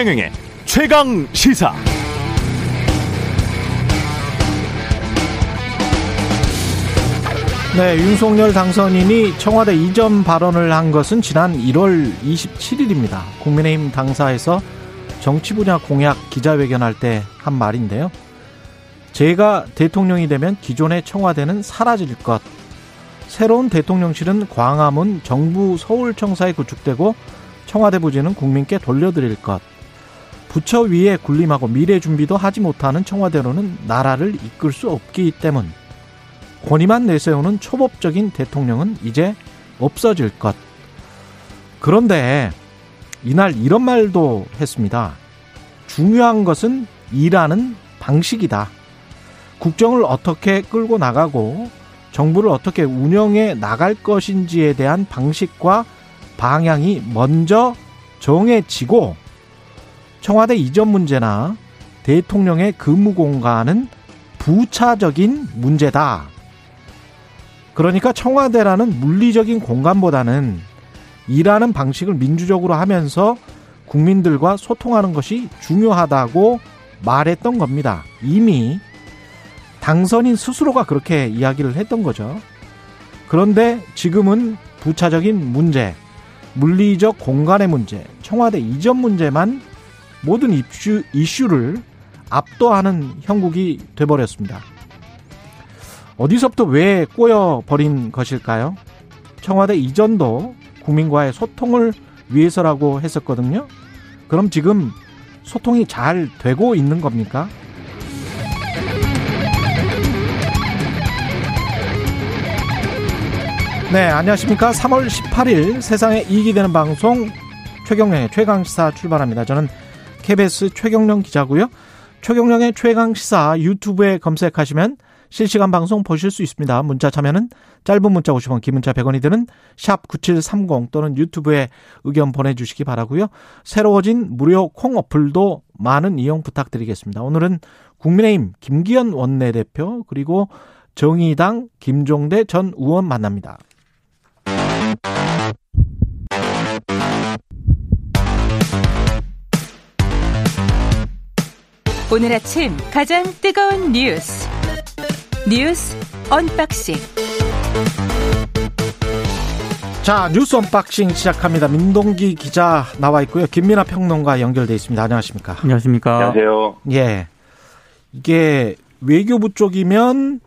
최경영의 최강시사. 네, 윤석열 당선인이 청와대 이전 발언을 한 것은 지난 1월 27일입니다. 국민의힘 당사에서 정치 분야 공약 기자회견할 때 한 말인데요. 제가 대통령이 되면 기존의 청와대는 사라질 것, 새로운 대통령실은 광화문 정부 서울청사에 구축되고 청와대 부지는 국민께 돌려드릴 것, 부처 위에 군림하고 미래 준비도 하지 못하는 청와대로는 나라를 이끌 수 없기 때문, 권위만 내세우는 초법적인 대통령은 이제 없어질 것. 그런데 이날 이런 말도 했습니다. 중요한 것은 일하는 방식이다. 국정을 어떻게 끌고 나가고 정부를 어떻게 운영해 나갈 것인지에 대한 방식과 방향이 먼저 정해지고 청와대 이전 문제나 대통령의 근무 공간은 부차적인 문제다. 그러니까 청와대라는 물리적인 공간보다는 일하는 방식을 민주적으로 하면서 국민들과 소통하는 것이 중요하다고 말했던 겁니다. 이미 당선인 스스로가 그렇게 이야기를 했던 거죠. 그런데 지금은 부차적인 문제, 물리적 공간의 문제, 청와대 이전 문제만 모든 이슈를 압도하는 형국이 돼버렸습니다. 어디서부터 왜 꼬여버린 것일까요? 청와대 이전도 국민과의 소통을 위해서라고 했었거든요. 그럼 지금 소통이 잘 되고 있는 겁니까? 네, 안녕하십니까. 3월 18일 세상에 이익이 되는 방송 최경영의 최강시사 출발합니다. 저는 KBS 최경영 기자고요. 최경영의 최강시사 유튜브에 검색하시면 실시간 방송 보실 수 있습니다. 문자 참여는 짧은 문자 50원, 긴 문자 100원이 드는 샵 9730 또는 유튜브에 의견 보내주시기 바라고요. 새로워진 무료 콩 어플도 많은 이용 부탁드리겠습니다. 오늘은 국민의힘 김기현 원내대표 그리고 정의당 김종대 전 의원 만납니다. 오늘 아침 가장 뜨거운 뉴스 언박싱. 자, 뉴스 언박싱 시작합니다. 민동기 기자 나와 있고요. 김민아 평론가 연결돼 있습니다. 안녕하십니까? 안녕하십니까? 안녕하세요. 예, 이게 외교부 쪽이면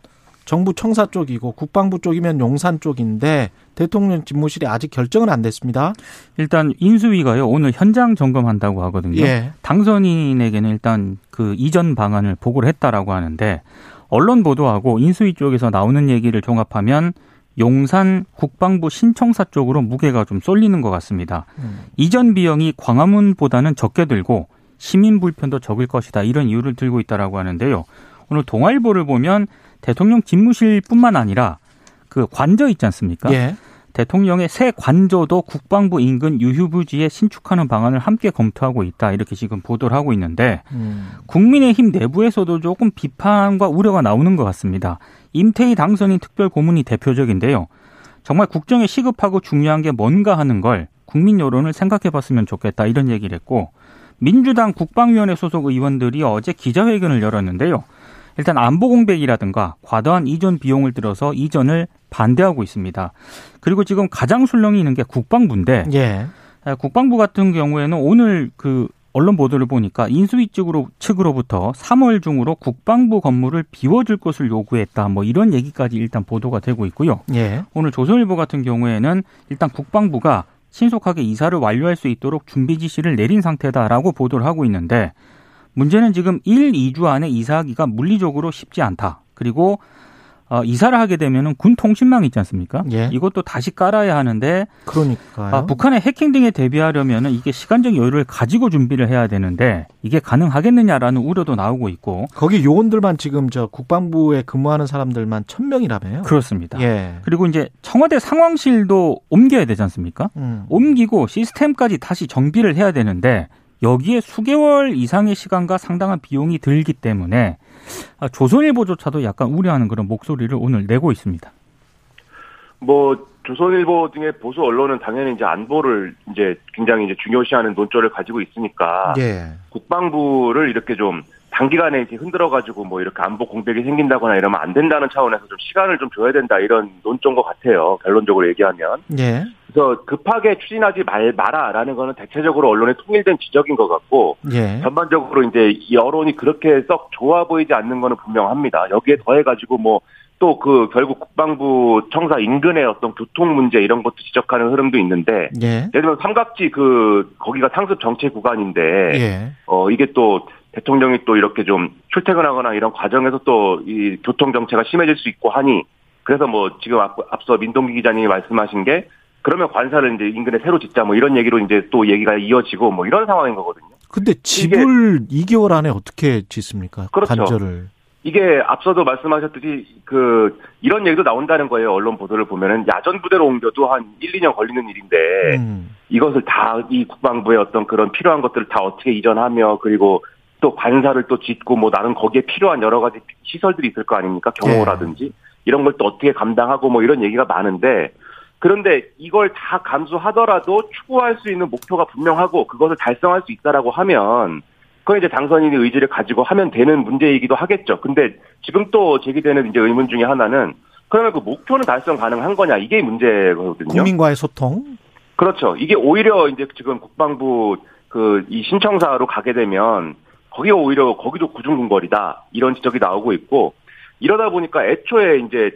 정부 청사 쪽이고 국방부 쪽이면 용산 쪽인데 대통령 집무실이 아직 결정은 안 됐습니다. 일단 인수위가요, 오늘 현장 점검한다고 하거든요. 예. 당선인에게는 일단 그 이전 방안을 보고를 했다라고 하는데 언론 보도하고 인수위 쪽에서 나오는 얘기를 종합하면 용산 국방부 신청사 쪽으로 무게가 좀 쏠리는 것 같습니다. 이전 비용이 광화문보다는 적게 들고 시민 불편도 적을 것이다, 이런 이유를 들고 있다라고 하는데요. 오늘 동아일보를 보면 대통령 집무실뿐만 아니라 그 관저 있지 않습니까? 예. 대통령의 새 관저도 국방부 인근 유휴부지에 신축하는 방안을 함께 검토하고 있다, 이렇게 지금 보도를 하고 있는데 국민의힘 내부에서도 조금 비판과 우려가 나오는 것 같습니다. 임태희 당선인 특별고문이 대표적인데요. 정말 국정에 시급하고 중요한 게 뭔가 하는 걸 국민 여론을 생각해봤으면 좋겠다, 이런 얘기를 했고, 민주당 국방위원회 소속 의원들이 어제 기자회견을 열었는데요. 일단 안보 공백이라든가 과도한 이전 비용을 들어서 이전을 반대하고 있습니다. 그리고 지금 가장 술렁이 있는 게 국방부인데, 예. 국방부 같은 경우에는 오늘 그 언론 보도를 보니까 인수위 측으로부터 3월 중으로 국방부 건물을 비워줄 것을 요구했다, 뭐 이런 얘기까지 일단 보도가 되고 있고요. 예. 오늘 조선일보 같은 경우에는 일단 국방부가 신속하게 이사를 완료할 수 있도록 준비 지시를 내린 상태다라고 보도를 하고 있는데, 문제는 지금 1, 2주 안에 이사하기가 물리적으로 쉽지 않다. 그리고 이사를 하게 되면 군 통신망 있지 않습니까? 예. 이것도 다시 깔아야 하는데, 그러니까요. 북한의 해킹 등에 대비하려면 이게 시간적 여유를 가지고 준비를 해야 되는데 이게 가능하겠느냐라는 우려도 나오고 있고, 거기 요원들만 지금 저 국방부에 근무하는 사람들만 1,000명이라며요? 그렇습니다. 예. 그리고 이제 청와대 상황실도 옮겨야 되지 않습니까? 옮기고 시스템까지 다시 정비를 해야 되는데 여기에 수개월 이상의 시간과 상당한 비용이 들기 때문에 조선일보조차도 약간 우려하는 그런 목소리를 오늘 내고 있습니다. 뭐 조선일보 등의 보수 언론은 당연히 이제 안보를 이제 굉장히 이제 중요시하는 논조를 가지고 있으니까 예. 국방부를 이렇게 좀 단기간에 이렇게 흔들어가지고 뭐 이렇게 안보 공백이 생긴다거나 이러면 안 된다는 차원에서 좀 시간을 좀 줘야 된다 이런 논조인 것 같아요. 결론적으로 얘기하면. 예. 그래서 급하게 추진하지 마라라는 거는 대체적으로 언론의 통일된 지적인 것 같고 예. 전반적으로 이제 여론이 그렇게 썩 좋아 보이지 않는 거는 분명합니다. 여기에 더해가지고 뭐 또 그 결국 국방부 청사 인근의 어떤 교통 문제 이런 것도 지적하는 흐름도 있는데 예. 예를 들면 삼각지 거기가 상습 정체 구간인데 예. 이게 또 대통령이 또 이렇게 좀 출퇴근하거나 이런 과정에서 또 이 교통 정체가 심해질 수 있고 하니 그래서 뭐 지금 앞서 민동기 기자님이 말씀하신 게 그러면 관사를 이제 인근에 새로 짓자 뭐 이런 얘기로 이제 또 얘기가 이어지고 뭐 이런 상황인 거거든요. 근데 집을 2개월 안에 어떻게 짓습니까? 그렇죠. 관절을. 이게 앞서도 말씀하셨듯이 이런 얘기도 나온다는 거예요. 언론 보도를 보면은 야전 부대로 옮겨도 한 1, 2년 걸리는 일인데 이것을 다 이 국방부의 어떤 그런 필요한 것들을 다 어떻게 이전하며 그리고 또 관사를 또 짓고 뭐 나는 거기에 필요한 여러 가지 시설들이 있을 거 아닙니까? 경호라든지 예. 이런 걸 또 어떻게 감당하고 뭐 이런 얘기가 많은데 그런데 이걸 다 감수하더라도 추구할 수 있는 목표가 분명하고 그것을 달성할 수 있다라고 하면 그건 이제 당선인의 의지를 가지고 하면 되는 문제이기도 하겠죠. 근데 지금 또 제기되는 이제 의문 중에 하나는 그러면 그 목표는 달성 가능한 거냐 이게 문제거든요. 국민과의 소통? 그렇죠. 이게 오히려 이제 지금 국방부 이 신청사로 가게 되면 거기도 구중궁궐이다 이런 지적이 나오고 있고 이러다 보니까 애초에 이제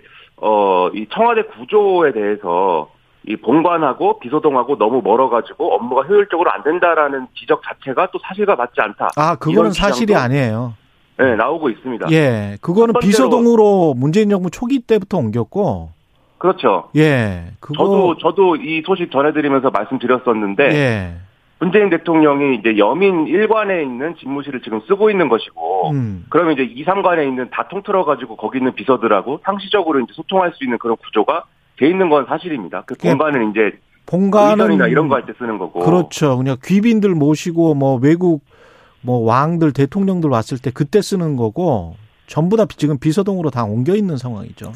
이 청와대 구조에 대해서 이 본관하고 비서동하고 너무 멀어가지고 업무가 효율적으로 안 된다라는 지적 자체가 또 사실과 맞지 않다. 아, 그거는 사실이 아니에요. 네, 나오고 있습니다. 예, 그거는 비서동으로 문재인 정부 초기 때부터 옮겼고. 그렇죠. 예, 저도 이 소식 전해드리면서 말씀드렸었는데. 예. 문재인 대통령이 이제 여민 1관에 있는 집무실을 지금 쓰고 있는 것이고, 그러면 이제 2, 3관에 있는 다 통틀어가지고 거기 있는 비서들하고 상시적으로 이제 소통할 수 있는 그런 구조가 돼 있는 건 사실입니다. 그 공간은 이제 공간이나 이런 거 할 때 쓰는 거고. 그렇죠. 그냥 귀빈들 모시고 뭐 외국 뭐 왕들 대통령들 왔을 때 그때 쓰는 거고 전부 다 지금 비서동으로 다 옮겨 있는 상황이죠.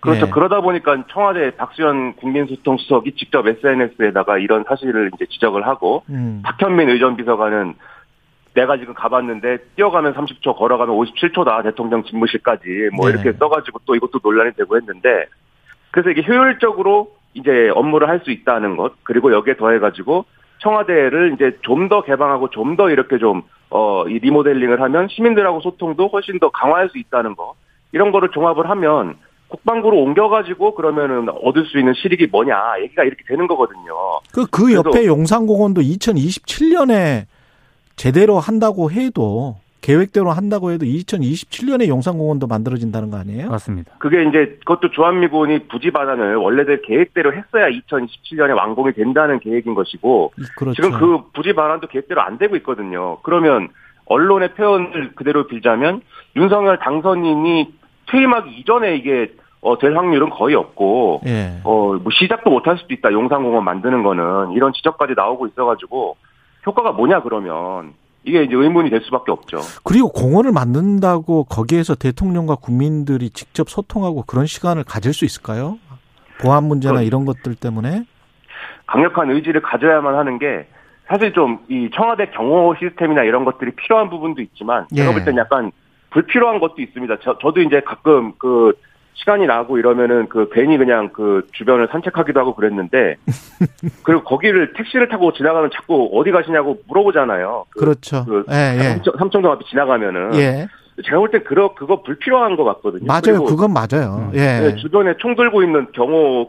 그렇죠. 예. 그러다 보니까 청와대 박수현 국민소통수석이 직접 SNS에다가 이런 사실을 이제 지적을 하고 박현민 의전비서관은 내가 지금 가봤는데 뛰어가면 30초 걸어가면 57초다 대통령 집무실까지 뭐 예. 이렇게 써가지고 또 이것도 논란이 되고 했는데. 그래서 이게 효율적으로 이제 업무를 할 수 있다는 것, 그리고 여기에 더해가지고 청와대를 이제 좀 더 개방하고 좀 더 이렇게 좀, 이 리모델링을 하면 시민들하고 소통도 훨씬 더 강화할 수 있다는 것, 이런 거를 종합을 하면 국방부로 옮겨가지고 그러면은 얻을 수 있는 실익이 뭐냐, 얘기가 이렇게 되는 거거든요. 그 옆에 용산공원도 2027년에 제대로 한다고 해도 계획대로 한다고 해도 2027년에 용산공원도 만들어진다는 거 아니에요? 맞습니다. 그게 이제 그것도 주한미군이 부지 반환을 원래대로 계획대로 했어야 2027년에 완공이 된다는 계획인 것이고 그렇죠. 지금 그 부지 반환도 계획대로 안 되고 있거든요. 그러면 언론의 표현을 그대로 빌자면 윤석열 당선인이 퇴임하기 이전에 이게 될 확률은 거의 없고 예. 뭐 시작도 못할 수도 있다. 용산공원 만드는 거는 이런 지적까지 나오고 있어가지고 효과가 뭐냐 그러면. 이게 이제 의문이 될 수밖에 없죠. 그리고 공원을 만든다고 거기에서 대통령과 국민들이 직접 소통하고 그런 시간을 가질 수 있을까요? 보안 문제나 이런 것들 때문에? 강력한 의지를 가져야만 하는 게 사실 좀 이 청와대 경호 시스템이나 이런 것들이 필요한 부분도 있지만 제가 볼 땐 약간 불필요한 것도 있습니다. 저도 이제 가끔 시간이 나고 이러면은 괜히 그냥 주변을 산책하기도 하고 그랬는데 그리고 거기를 택시를 타고 지나가면 자꾸 어디 가시냐고 물어보잖아요. 그렇죠. 삼청동 앞에 지나가면은 예. 제가 볼 때 그거 불필요한 것 같거든요. 맞아요. 그건 맞아요. 예. 주변에 총 들고 있는 경호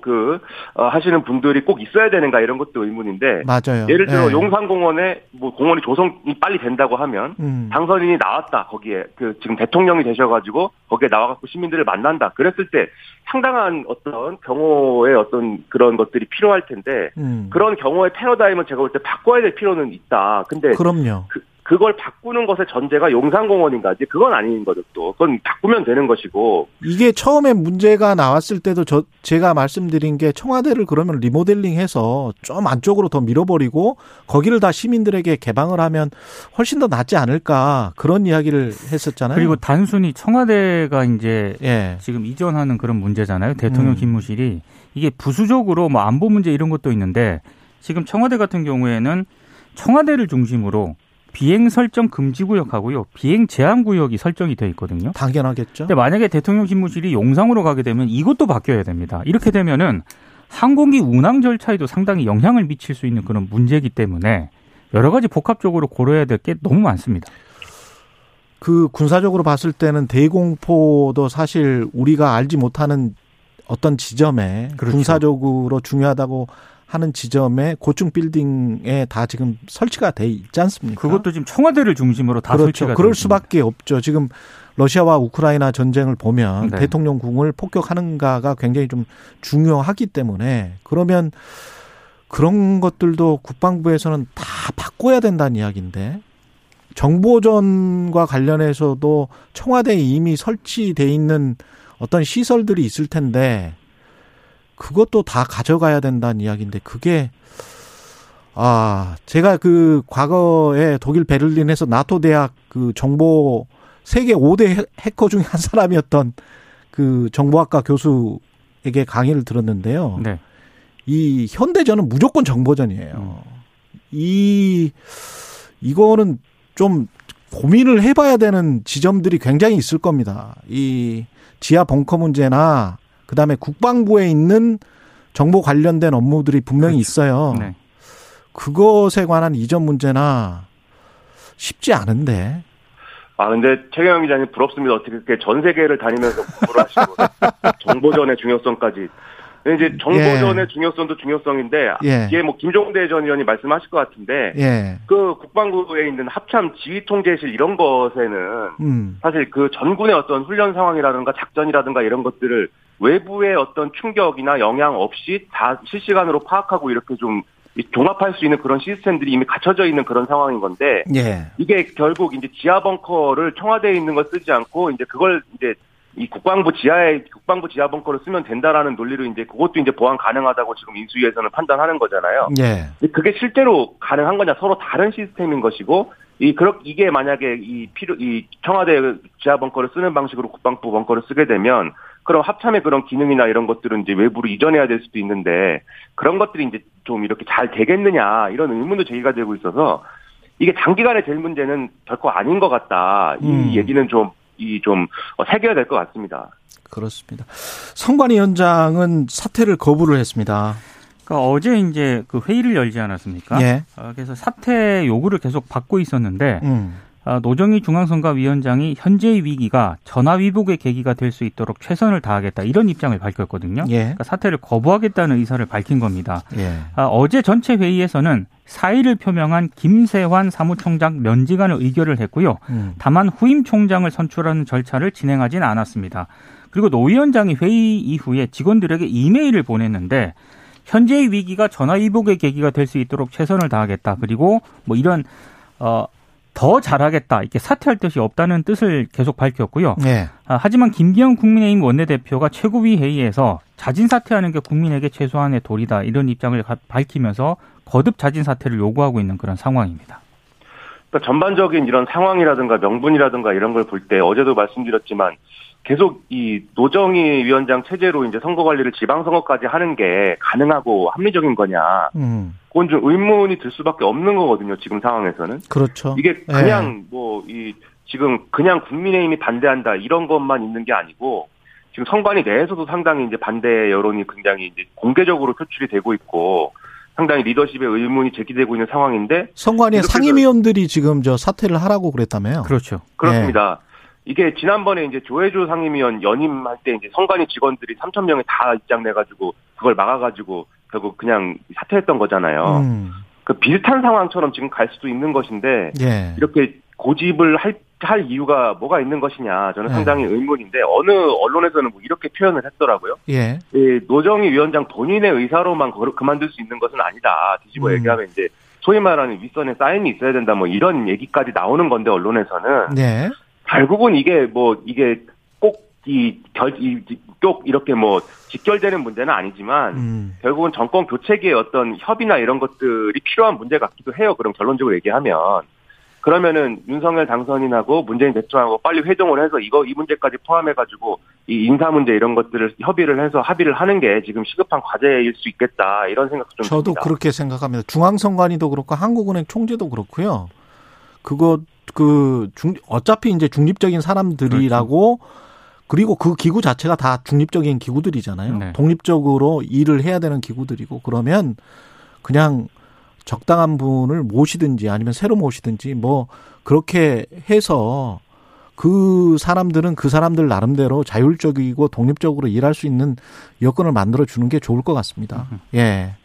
하시는 분들이 꼭 있어야 되는가 이런 것도 의문인데. 맞아요. 예를 들어 예. 용산공원에 뭐 공원이 조성이 빨리 된다고 하면 당선인이 나왔다 거기에 지금 대통령이 되셔가지고 거기에 나와갖고 시민들을 만난다. 그랬을 때 상당한 어떤 경호의 어떤 그런 것들이 필요할 텐데 그런 경호의 패러다임을 제가 볼 때 바꿔야 될 필요는 있다. 근데 그럼요. 그걸 바꾸는 것의 전제가 용산공원인가지 그건 아닌 거죠. 또 그건 바꾸면 되는 것이고. 이게 처음에 문제가 나왔을 때도 제가 말씀드린 게 청와대를 그러면 리모델링해서 좀 안쪽으로 더 밀어버리고 거기를 다 시민들에게 개방을 하면 훨씬 더 낫지 않을까 그런 이야기를 했었잖아요. 그리고 단순히 청와대가 이제 예. 지금 이전하는 그런 문제잖아요. 대통령 집무실이 이게 부수적으로 뭐 안보 문제 이런 것도 있는데 지금 청와대 같은 경우에는 청와대를 중심으로 비행 설정 금지 구역하고요. 비행 제한 구역이 설정이 되어 있거든요. 당연하겠죠. 근데 만약에 대통령 집무실이 용산으로 가게 되면 이것도 바뀌어야 됩니다. 이렇게 되면은 항공기 운항 절차에도 상당히 영향을 미칠 수 있는 그런 문제이기 때문에 여러 가지 복합적으로 고려해야 될 게 너무 많습니다. 그 군사적으로 봤을 때는 대공포도 사실 우리가 알지 못하는 어떤 지점에 그렇죠. 군사적으로 중요하다고 하는 지점에 고층 빌딩에 다 지금 설치가 돼 있지 않습니까? 그것도 지금 청와대를 중심으로 다 그렇죠. 설치가 그럴 수밖에 없죠. 지금 러시아와 우크라이나 전쟁을 보면 네. 대통령궁을 폭격하는가가 굉장히 좀 중요하기 때문에 그러면 그런 것들도 국방부에서는 다 바꿔야 된다는 이야기인데 정보전과 관련해서도 청와대에 이미 설치돼 있는 어떤 시설들이 있을 텐데 그것도 다 가져가야 된다는 이야기인데 그게 제가 그 과거에 독일 베를린에서 나토 대학 그 정보 세계 5대 해커 중에 한 사람이었던 그 정보학과 교수에게 강의를 들었는데요. 네. 이 현대전은 무조건 정보전이에요. 이거는 좀 고민을 해봐야 되는 지점들이 굉장히 있을 겁니다. 이 지하 벙커 문제나 그다음에 국방부에 있는 정보 관련된 업무들이 분명히 그렇죠. 있어요. 네. 그것에 관한 이전 문제나 쉽지 않은데. 근데 최경영 기자님 부럽습니다. 어떻게 그렇게 전 세계를 다니면서 공부를 하시고 정보전의 중요성까지. 이제 정보전의 예. 중요성도 중요성인데 예. 뒤에 뭐 김종대 전 의원이 말씀하실 것 같은데 예. 그 국방부에 있는 합참 지휘통제실 이런 것에는 사실 그 전군의 어떤 훈련 상황이라든가 작전이라든가 이런 것들을 외부의 어떤 충격이나 영향 없이 다 실시간으로 파악하고 이렇게 좀 종합할 수 있는 그런 시스템들이 이미 갖춰져 있는 그런 상황인 건데 예. 이게 결국 이제 지하 벙커를 청와대에 있는 걸 쓰지 않고 이제 그걸 이제 이 국방부 지하 벙커를 쓰면 된다라는 논리로 이제 그것도 이제 보완 가능하다고 지금 인수위에서는 판단하는 거잖아요. 예. 그게 실제로 가능한 거냐 서로 다른 시스템인 것이고 이게 만약에 이 청와대 지하 벙커를 쓰는 방식으로 국방부 벙커를 쓰게 되면 그럼 합참의 그런 기능이나 이런 것들은 이제 외부로 이전해야 될 수도 있는데 그런 것들이 이제 좀 이렇게 잘 되겠느냐 이런 의문도 제기가 되고 있어서 이게 장기간에 될 문제는 결코 아닌 것 같다. 이 얘기는 좀 새겨야 될 것 같습니다. 그렇습니다. 성관이 위원장은 사퇴를 거부를 했습니다. 그러니까 어제 이제 그 회의를 열지 않았습니까? 예. 그래서 사퇴 요구를 계속 받고 있었는데. 노정희 중앙선관위원장이 현재의 위기가 전화위복의 계기가 될 수 있도록 최선을 다하겠다 이런 입장을 밝혔거든요. 예. 그러니까 사퇴를 거부하겠다는 의사를 밝힌 겁니다. 예. 어제 전체 회의에서는 사의를 표명한 김세환 사무총장 면직안을 의결을 했고요. 다만 후임 총장을 선출하는 절차를 진행하진 않았습니다. 그리고 노 위원장이 회의 이후에 직원들에게 이메일을 보냈는데 현재의 위기가 전화위복의 계기가 될 수 있도록 최선을 다하겠다. 그리고 뭐 이런 더 잘하겠다. 이렇게 사퇴할 뜻이 없다는 뜻을 계속 밝혔고요. 네. 하지만 김기현 국민의힘 원내대표가 최고위 회의에서 자진 사퇴하는 게 국민에게 최소한의 도리다. 이런 입장을 밝히면서 거듭 자진 사퇴를 요구하고 있는 그런 상황입니다. 그러니까 전반적인 이런 상황이라든가 명분이라든가 이런 걸 볼 때 어제도 말씀드렸지만 계속 이 노정희 위원장 체제로 이제 선거 관리를 지방 선거까지 하는 게 가능하고 합리적인 거냐. 그건 좀 의문이 들 수밖에 없는 거거든요. 지금 상황에서는. 그렇죠. 이게 그냥 예. 지금 그냥 국민의힘이 반대한다 이런 것만 있는 게 아니고 지금 선관위 내에서도 상당히 이제 반대 여론이 굉장히 이제 공개적으로 표출이 되고 있고 상당히 리더십의 의문이 제기되고 있는 상황인데 선관위 상임위원들이 지금 저 사퇴를 하라고 그랬다며요. 그렇죠. 그렇습니다. 예. 이게 지난번에 이제 조해주 상임위원 연임할 때 이제 선관위 직원들이 3,000명이 다 입장 내가지고 그걸 막아가지고 결국 그냥 사퇴했던 거잖아요. 그 비슷한 상황처럼 지금 갈 수도 있는 것인데 예. 이렇게 고집을 할 이유가 뭐가 있는 것이냐 저는 상당히 예. 의문인데 어느 언론에서는 뭐 이렇게 표현을 했더라고요. 예. 노정희 위원장 본인의 의사로만 그만둘 수 있는 것은 아니다. 뒤집어 얘기하면 이제 소위 말하는 윗선에 사인이 있어야 된다, 뭐 이런 얘기까지 나오는 건데 언론에서는 네. 결국은 이게 꼭 꼭 이렇게 뭐 직결되는 문제는 아니지만 결국은 정권 교체기의 어떤 협의나 이런 것들이 필요한 문제 같기도 해요. 그럼 결론적으로 얘기하면. 그러면은 윤석열 당선인하고 문재인 대통령하고 빨리 회동을 해서 이 문제까지 포함해가지고 이 인사 문제 이런 것들을 협의를 해서 합의를 하는 게 지금 시급한 과제일 수 있겠다 이런 생각도 좀 저도 듭니다. 그렇게 생각합니다. 중앙선관위도 그렇고 한국은행 총재도 그렇고요. 어차피 이제 중립적인 사람들이라고 그렇죠. 그리고 그 기구 자체가 다 중립적인 기구들이잖아요. 네. 독립적으로 일을 해야 되는 기구들이고 그러면 그냥 적당한 분을 모시든지 아니면 새로 모시든지 뭐 그렇게 해서 그 사람들은 그 사람들 나름대로 자율적이고 독립적으로 일할 수 있는 여건을 만들어 주는 게 좋을 것 같습니다. 예.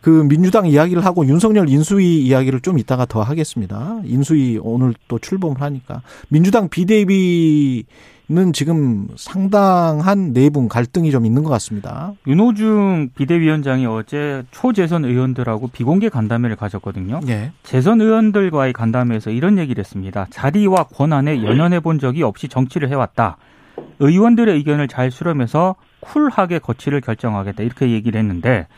그 민주당 이야기를 하고 윤석열 인수위 이야기를 좀 이따가 더 하겠습니다. 인수위 오늘 또 출범을 하니까. 민주당 비대위는 지금 상당한 내분 갈등이 좀 있는 것 같습니다. 윤호중 비대위원장이 어제 초재선 의원들하고 비공개 간담회를 가졌거든요. 네. 재선 의원들과의 간담회에서 이런 얘기를 했습니다. 자리와 권한에 연연해 본 적이 없이 정치를 해왔다. 의원들의 의견을 잘 수렴해서 쿨하게 거취를 결정하겠다. 이렇게 얘기를 했는데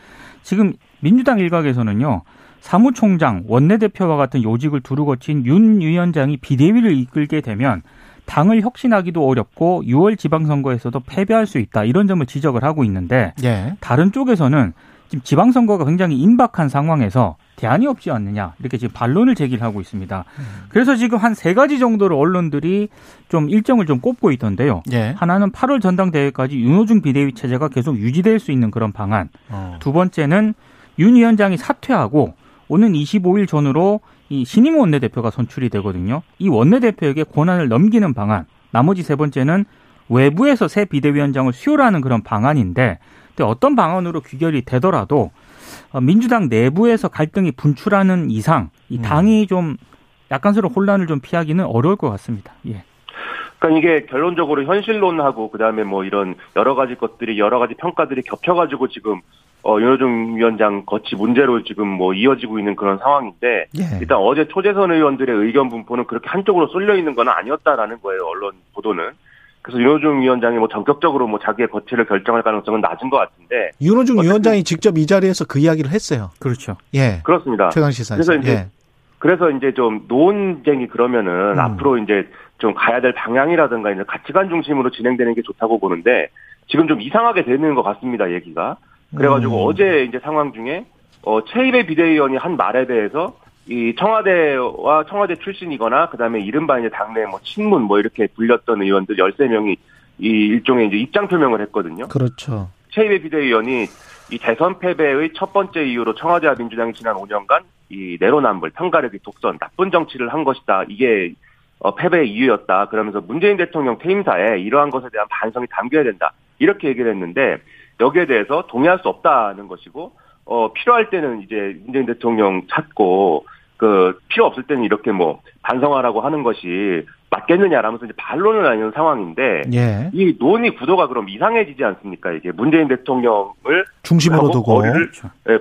지금 민주당 일각에서는요. 사무총장, 원내대표와 같은 요직을 두루 거친 윤 위원장이 비대위를 이끌게 되면 당을 혁신하기도 어렵고 6월 지방선거에서도 패배할 수 있다. 이런 점을 지적을 하고 있는데 예. 다른 쪽에서는 지금 지방선거가 굉장히 임박한 상황에서 대안이 없지 않느냐. 이렇게 지금 반론을 제기를 하고 있습니다. 그래서 지금 한 세 가지 정도로 언론들이 좀 일정을 좀 꼽고 있던데요. 예. 하나는 8월 전당대회까지 윤호중 비대위 체제가 계속 유지될 수 있는 그런 방안. 두 번째는 윤 위원장이 사퇴하고 오는 25일 전후로 이 신임 원내대표가 선출이 되거든요. 이 원내대표에게 권한을 넘기는 방안. 나머지 세 번째는 외부에서 새 비대위원장을 수요하는 그런 방안인데 어떤 방안으로 귀결이 되더라도 민주당 내부에서 갈등이 분출하는 이상 이 당이 좀 약간 서로 혼란을 좀 피하기는 어려울 것 같습니다. 예. 그러니까 이게 결론적으로 현실론하고 그다음에 뭐 이런 여러 가지 것들이 여러 가지 평가들이 겹쳐가지고 지금 윤호중 위원장 거치 문제로 지금 뭐 이어지고 있는 그런 상황인데 예. 일단 어제 초재선 의원들의 의견 분포는 그렇게 한쪽으로 쏠려 있는 건 아니었다라는 거예요. 언론 보도는. 그래서 윤호중 위원장이 뭐 전격적으로 뭐 자기의 거취를 결정할 가능성은 낮은 것 같은데. 윤호중 위원장이 직접 이 자리에서 그 이야기를 했어요. 그렇죠. 예. 그렇습니다. 최강 시사에서. 그래서 이제 좀 논쟁이 그러면은 앞으로 이제 좀 가야 될 방향이라든가 이제 가치관 중심으로 진행되는 게 좋다고 보는데 지금 좀 이상하게 되는 것 같습니다. 얘기가. 그래가지고 어제 이제 상황 중에 최입의 비대위원이 한 말에 대해서 이 청와대와 청와대 출신이거나 그다음에 이른바 이제 당내 뭐 친문 뭐 이렇게 불렸던 의원들 13명이 이 일종의 이제 입장 표명을 했거든요. 그렇죠. 최희배 비대위원이 이 대선 패배의 첫 번째 이유로 청와대와 민주당이 지난 5년간 이 내로남불, 편가르기, 독선, 나쁜 정치를 한 것이다. 이게 패배의 이유였다. 그러면서 문재인 대통령 퇴임사에 이러한 것에 대한 반성이 담겨야 된다. 이렇게 얘기를 했는데 여기에 대해서 동의할 수 없다는 것이고 필요할 때는 이제 문재인 대통령 찾고, 필요 없을 때는 이렇게 뭐, 반성하라고 하는 것이 맞겠느냐라면서 이제 반론을 나누는 상황인데, 예. 이 논의 구도가 그럼 이상해지지 않습니까? 이게 문재인 대통령을 중심으로 두고,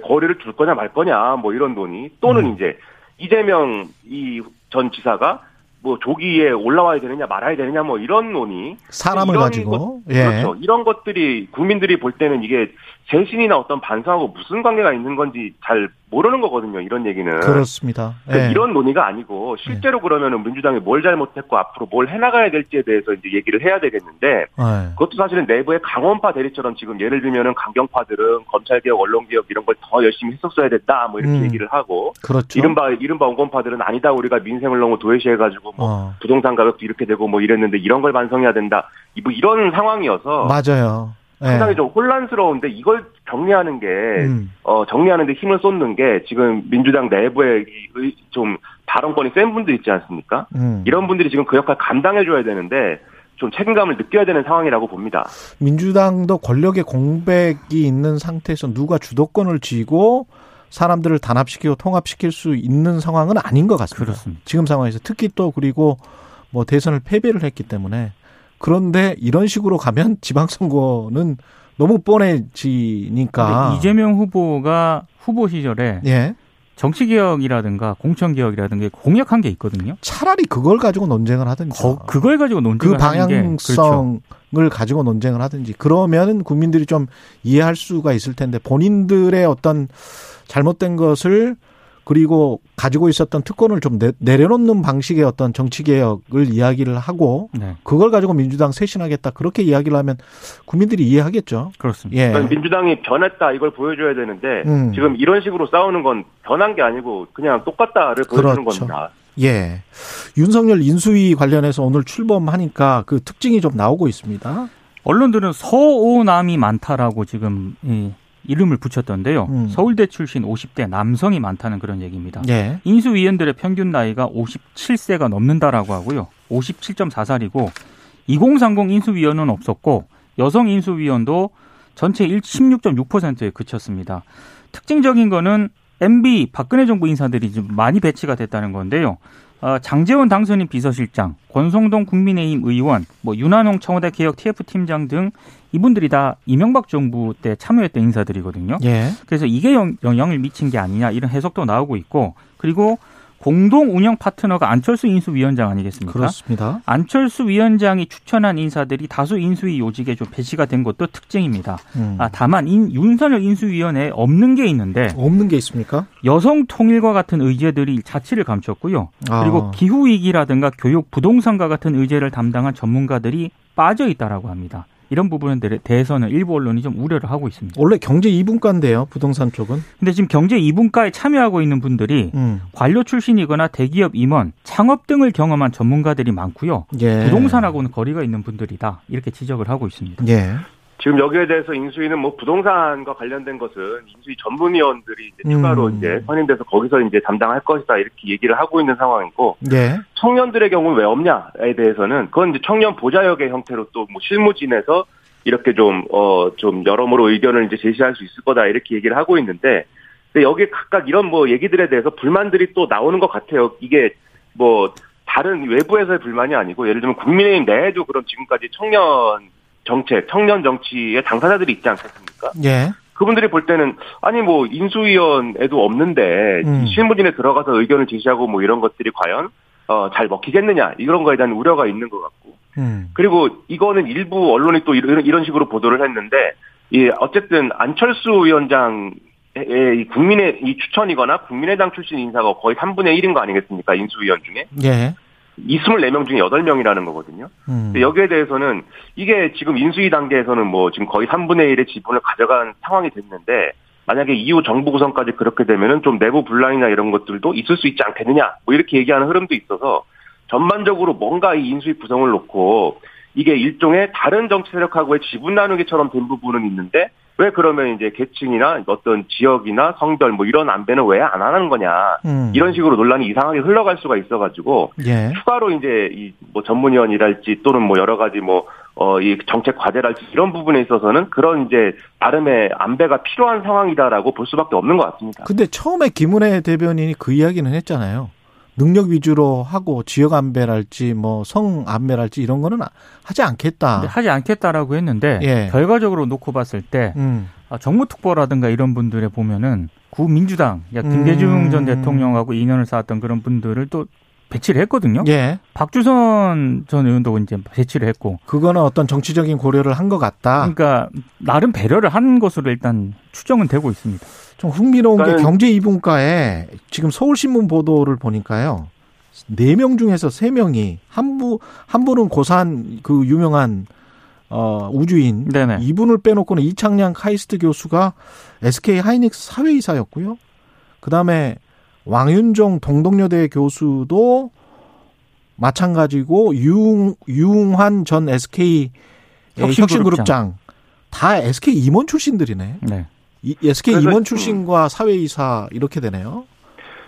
거리를 둘 거냐 말 거냐, 뭐 이런 논의, 또는 이제 이재명 전 지사가 뭐 조기에 올라와야 되느냐 말아야 되느냐 뭐 이런 논의. 사람을 이런 가지고. 예. 그렇죠. 이런 것들이 국민들이 볼 때는 이게 재신이나 어떤 반성하고 무슨 관계가 있는 건지 잘 모르는 거거든요. 이런 얘기는. 그렇습니다. 예. 그러니까 이런 논의가 아니고 실제로 예. 그러면은 민주당이 뭘 잘못했고 앞으로 뭘 해나가야 될지에 대해서 이제 얘기를 해야 되겠는데 예. 그것도 사실은 내부의 강원파 대리처럼 지금 예를 들면은 강경파들은 검찰개혁, 언론개혁 이런 걸 더 열심히 했었어야 됐다 뭐 이렇게 얘기를 하고. 그렇죠. 이른바 온건파들은 아니다 우리가 민생을 너무 도외시해가지고 뭐 부동산 가격도 이렇게 되고 뭐 이랬는데 이런 걸 반성해야 된다. 뭐 이런 상황이어서. 맞아요. 상당히 좀 혼란스러운데 이걸 정리하는 게 정리하는 데 힘을 쏟는 게 지금 민주당 내부에 좀 발언권이 센 분들 있지 않습니까? 이런 분들이 지금 그 역할 감당해줘야 되는데 좀 책임감을 느껴야 되는 상황이라고 봅니다. 민주당도 권력의 공백이 있는 상태에서 누가 주도권을 쥐고 사람들을 단합시키고 통합시킬 수 있는 상황은 아닌 것 같습니다. 그렇습니다. 지금 상황에서 특히 또 그리고 뭐 대선을 패배를 했기 때문에 그런데 이런 식으로 가면 지방선거는 너무 뻔해지니까. 이재명 후보가 후보 시절에 예. 정치개혁이라든가 공천개혁이라든가 공약한 게 있거든요. 차라리 그걸 가지고 논쟁을 하든지. 그걸 가지고 논쟁을 그 하는 게. 그 방향성을 그렇죠. 가지고 논쟁을 하든지. 그러면은 국민들이 좀 이해할 수가 있을 텐데 본인들의 어떤 잘못된 것을 그리고 가지고 있었던 특권을 좀 내려놓는 방식의 어떤 정치개혁을 이야기를 하고 네. 그걸 가지고 민주당 쇄신하겠다. 그렇게 이야기를 하면 국민들이 이해하겠죠. 그렇습니다. 예. 그러니까 민주당이 변했다. 이걸 보여줘야 되는데 지금 이런 식으로 싸우는 건 변한 게 아니고 그냥 똑같다를 보여주는 그렇죠. 겁니다. 예. 윤석열 인수위 관련해서 오늘 출범하니까 그 특징이 좀 나오고 있습니다. 언론들은 서오남이 많다라고 지금... 이름을 붙였던데요. 서울대 출신 50대 남성이 많다는 그런 얘기입니다. 예. 인수위원들의 평균 나이가 57세가 넘는다라고 하고요. 57.4살이고 2030 인수위원은 없었고 여성 인수위원도 전체 16.6%에 그쳤습니다. 특징적인 거는 MB 박근혜 정부 인사들이 좀 많이 배치가 됐다는 건데요. 장제원 당선인 비서실장, 권성동 국민의힘 의원, 윤한홍 청와대 개혁 TF팀장 등 이분들이 다 이명박 정부 때 참여했던 인사들이거든요. 예. 그래서 이게 영향을 미친 게 아니냐 이런 해석도 나오고 있고 그리고 공동 운영 파트너가 안철수 인수위원장 아니겠습니까? 그렇습니다. 안철수 위원장이 추천한 인사들이 다수 인수위 요직에 좀 배치가 된 것도 특징입니다. 다만 윤석열 인수위원회에 없는 게 있는데 없는 게 있습니까? 여성 통일과 같은 의제들이 자치를 감췄고요. 그리고 기후위기라든가 교육, 부동산과 같은 의제를 담당한 전문가들이 빠져 있다라고 합니다. 이런 부분에 대해서는 일부 언론이 좀 우려를 하고 있습니다. 원래 경제 2분과인데요, 부동산 쪽은. 근데 지금 경제 2분과에 참여하고 있는 분들이 관료 출신이거나 대기업 임원, 창업 등을 경험한 전문가들이 많고요. 예. 부동산하고는 거리가 있는 분들이다. 이렇게 지적을 하고 있습니다. 예. 지금 여기에 대해서 인수위는 부동산과 관련된 것은 인수위 전문위원들이 추가로 선임돼서 거기서 담당할 것이다 이렇게 얘기를 하고 있는 상황이고 네. 청년들의 경우는 왜 없냐에 대해서는 그건 이제 청년 보좌역의 형태로 또 실무진에서 이렇게 좀 여러모로 의견을 이제 제시할 수 있을 거다 이렇게 얘기를 하고 있는데 근데 여기 각각 이런 얘기들에 대해서 불만들이 또 나오는 것 같아요. 이게 다른 외부에서의 불만이 아니고 예를 들면 국민의힘 내에도 그럼 지금까지 청년 정치의 당사자들이 있지 않겠습니까? 예. 그분들이 볼 때는 아니 인수위원회도 없는데 실무진에 들어가서 의견을 제시하고 이런 것들이 과연 잘 먹히겠느냐 이런 거에 대한 우려가 있는 것 같고 그리고 이거는 일부 언론이 또 이런 식으로 보도를 했는데 어쨌든 안철수 위원장의 국민의 이 추천이거나 국민의당 출신 인사가 거의 3분의 1인 거 아니겠습니까? 인수위원 중에. 예. 이 24명 중에 8명이라는 거거든요. 근데 여기에 대해서는 이게 지금 인수위 단계에서는 지금 거의 3분의 1의 지분을 가져간 상황이 됐는데 만약에 이후 정부 구성까지 그렇게 되면은 좀 내부 분란이나 이런 것들도 있을 수 있지 않겠느냐 이렇게 얘기하는 흐름도 있어서 전반적으로 뭔가 이 인수위 구성을 놓고 이게 일종의 다른 정치 세력하고의 지분 나누기처럼 된 부분은 있는데 왜 그러면 이제 계층이나 어떤 지역이나 성별 이런 안배는 왜 안 하는 거냐 이런 식으로 논란이 이상하게 흘러갈 수가 있어가지고 예. 추가로 이제 전문위원이랄지 또는 여러 가지 이 정책 과제랄지 이런 부분에 있어서는 그런 이제 나름의 안배가 필요한 상황이다라고 볼 수밖에 없는 것 같습니다. 근데 처음에 김은혜 대변인이 그 이야기는 했잖아요. 능력 위주로 하고 지역 안배랄지 성 안배랄지 이런 거는 하지 않겠다. 하지 않겠다라고 했는데 예. 결과적으로 놓고 봤을 때 정무특보라든가 이런 분들에 보면은 구민주당 김대중 전 대통령하고 인연을 쌓았던 그런 분들을 또 배치를 했거든요. 예. 박주선 전 의원도 이제 배치를 했고 그거는 어떤 정치적인 고려를 한 것 같다. 그러니까 나름 배려를 한 것으로 일단 추정은 되고 있습니다. 좀 흥미로운 게 경제 2분과에 지금 서울신문 보도를 보니까요. 4명 중에서 3명이 한 분은 고산 그 유명한 우주인 네네. 이분을 빼놓고는 이창량 카이스트 교수가 SK 하이닉스 사회이사였고요. 그다음에 왕윤종 동덕여대 교수도 마찬가지고 유웅환 전 SK 혁신그룹장 다 SK 임원 출신들이네. 네. SK 임원 출신과 사회이사 이렇게 되네요.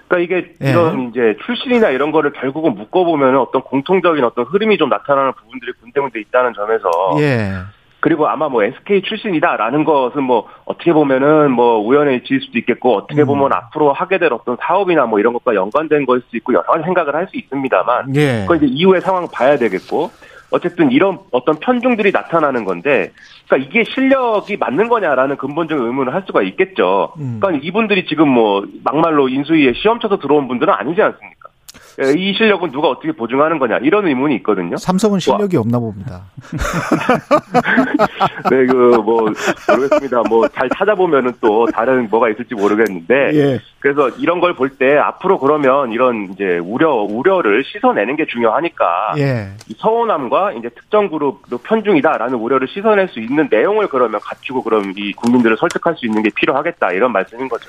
그러니까 이게 예. 이런 이제 출신이나 이런 거를 결국은 묶어보면 어떤 공통적인 어떤 흐름이 좀 나타나는 부분들이 군데군데 있다는 점에서 예. 그리고 아마 SK 출신이다라는 것은 어떻게 보면은 우연의 일치일 수도 있겠고 어떻게 보면 앞으로 하게 될 어떤 사업이나 이런 것과 연관된 것일 수도 있고 여러 가지 생각을 할 수 있습니다만 예. 그건 이제 이후의 상황 봐야 되겠고 어쨌든 이런 어떤 편중들이 나타나는 건데, 그러니까 이게 실력이 맞는 거냐라는 근본적인 의문을 할 수가 있겠죠. 그러니까 이분들이 지금 뭐 막말로 인수위에 시험 쳐서 들어온 분들은 아니지 않습니까? 이 실력은 누가 어떻게 보증하는 거냐 이런 의문이 있거든요. 삼성은 실력이 없나 봅니다. 네, 모르겠습니다. 잘 찾아보면은 또 다른 뭐가 있을지 모르겠는데. 예. 그래서 이런 걸 볼 때 앞으로 그러면 이런 이제 우려를 씻어내는 게 중요하니까. 예. 이 서호남과 이제 특정 그룹도 편중이다라는 우려를 씻어낼 수 있는 내용을 그러면 갖추고 그럼 이 국민들을 설득할 수 있는 게 필요하겠다 이런 말씀인 거죠.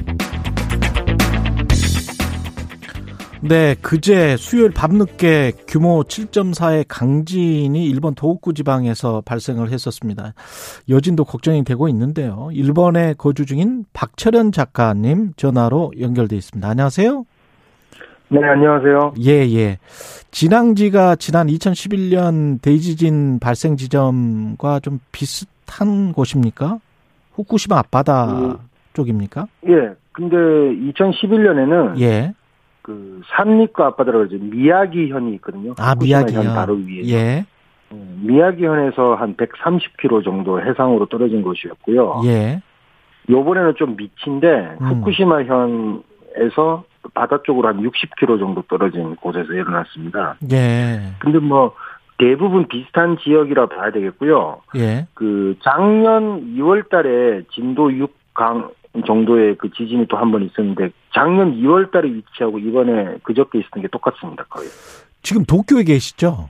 네, 그제 수요일 밤늦게 규모 7.4의 강진이 일본 도호쿠 지방에서 발생을 했었습니다. 여진도 걱정이 되고 있는데요. 일본에 거주 중인 박철현 작가님 전화로 연결돼 있습니다. 안녕하세요. 네, 안녕하세요. 예. 진앙지가 지난 2011년 대지진 발생 지점과 좀 비슷한 곳입니까? 후쿠시마 앞바다 쪽입니까? 예. 근데 2011년에는 예. 산림과 앞바다라고 그러죠. 미야기현이 있거든요. 아, 미야기현 바로 위에. 예. 미야기현에서 한 130km 정도 해상으로 떨어진 곳이었고요. 예. 요번에는 좀 밑인데 후쿠시마현에서 바다 쪽으로 한 60km 정도 떨어진 곳에서 일어났습니다. 예. 근데 대부분 비슷한 지역이라 봐야 되겠고요. 예. 작년 2월달에 진도 6강 정도의 지진이 또 한 번 있었는데 작년 2월 달에 위치하고 이번에 그저께 있었던 게 똑같습니다. 거의. 지금 도쿄에 계시죠?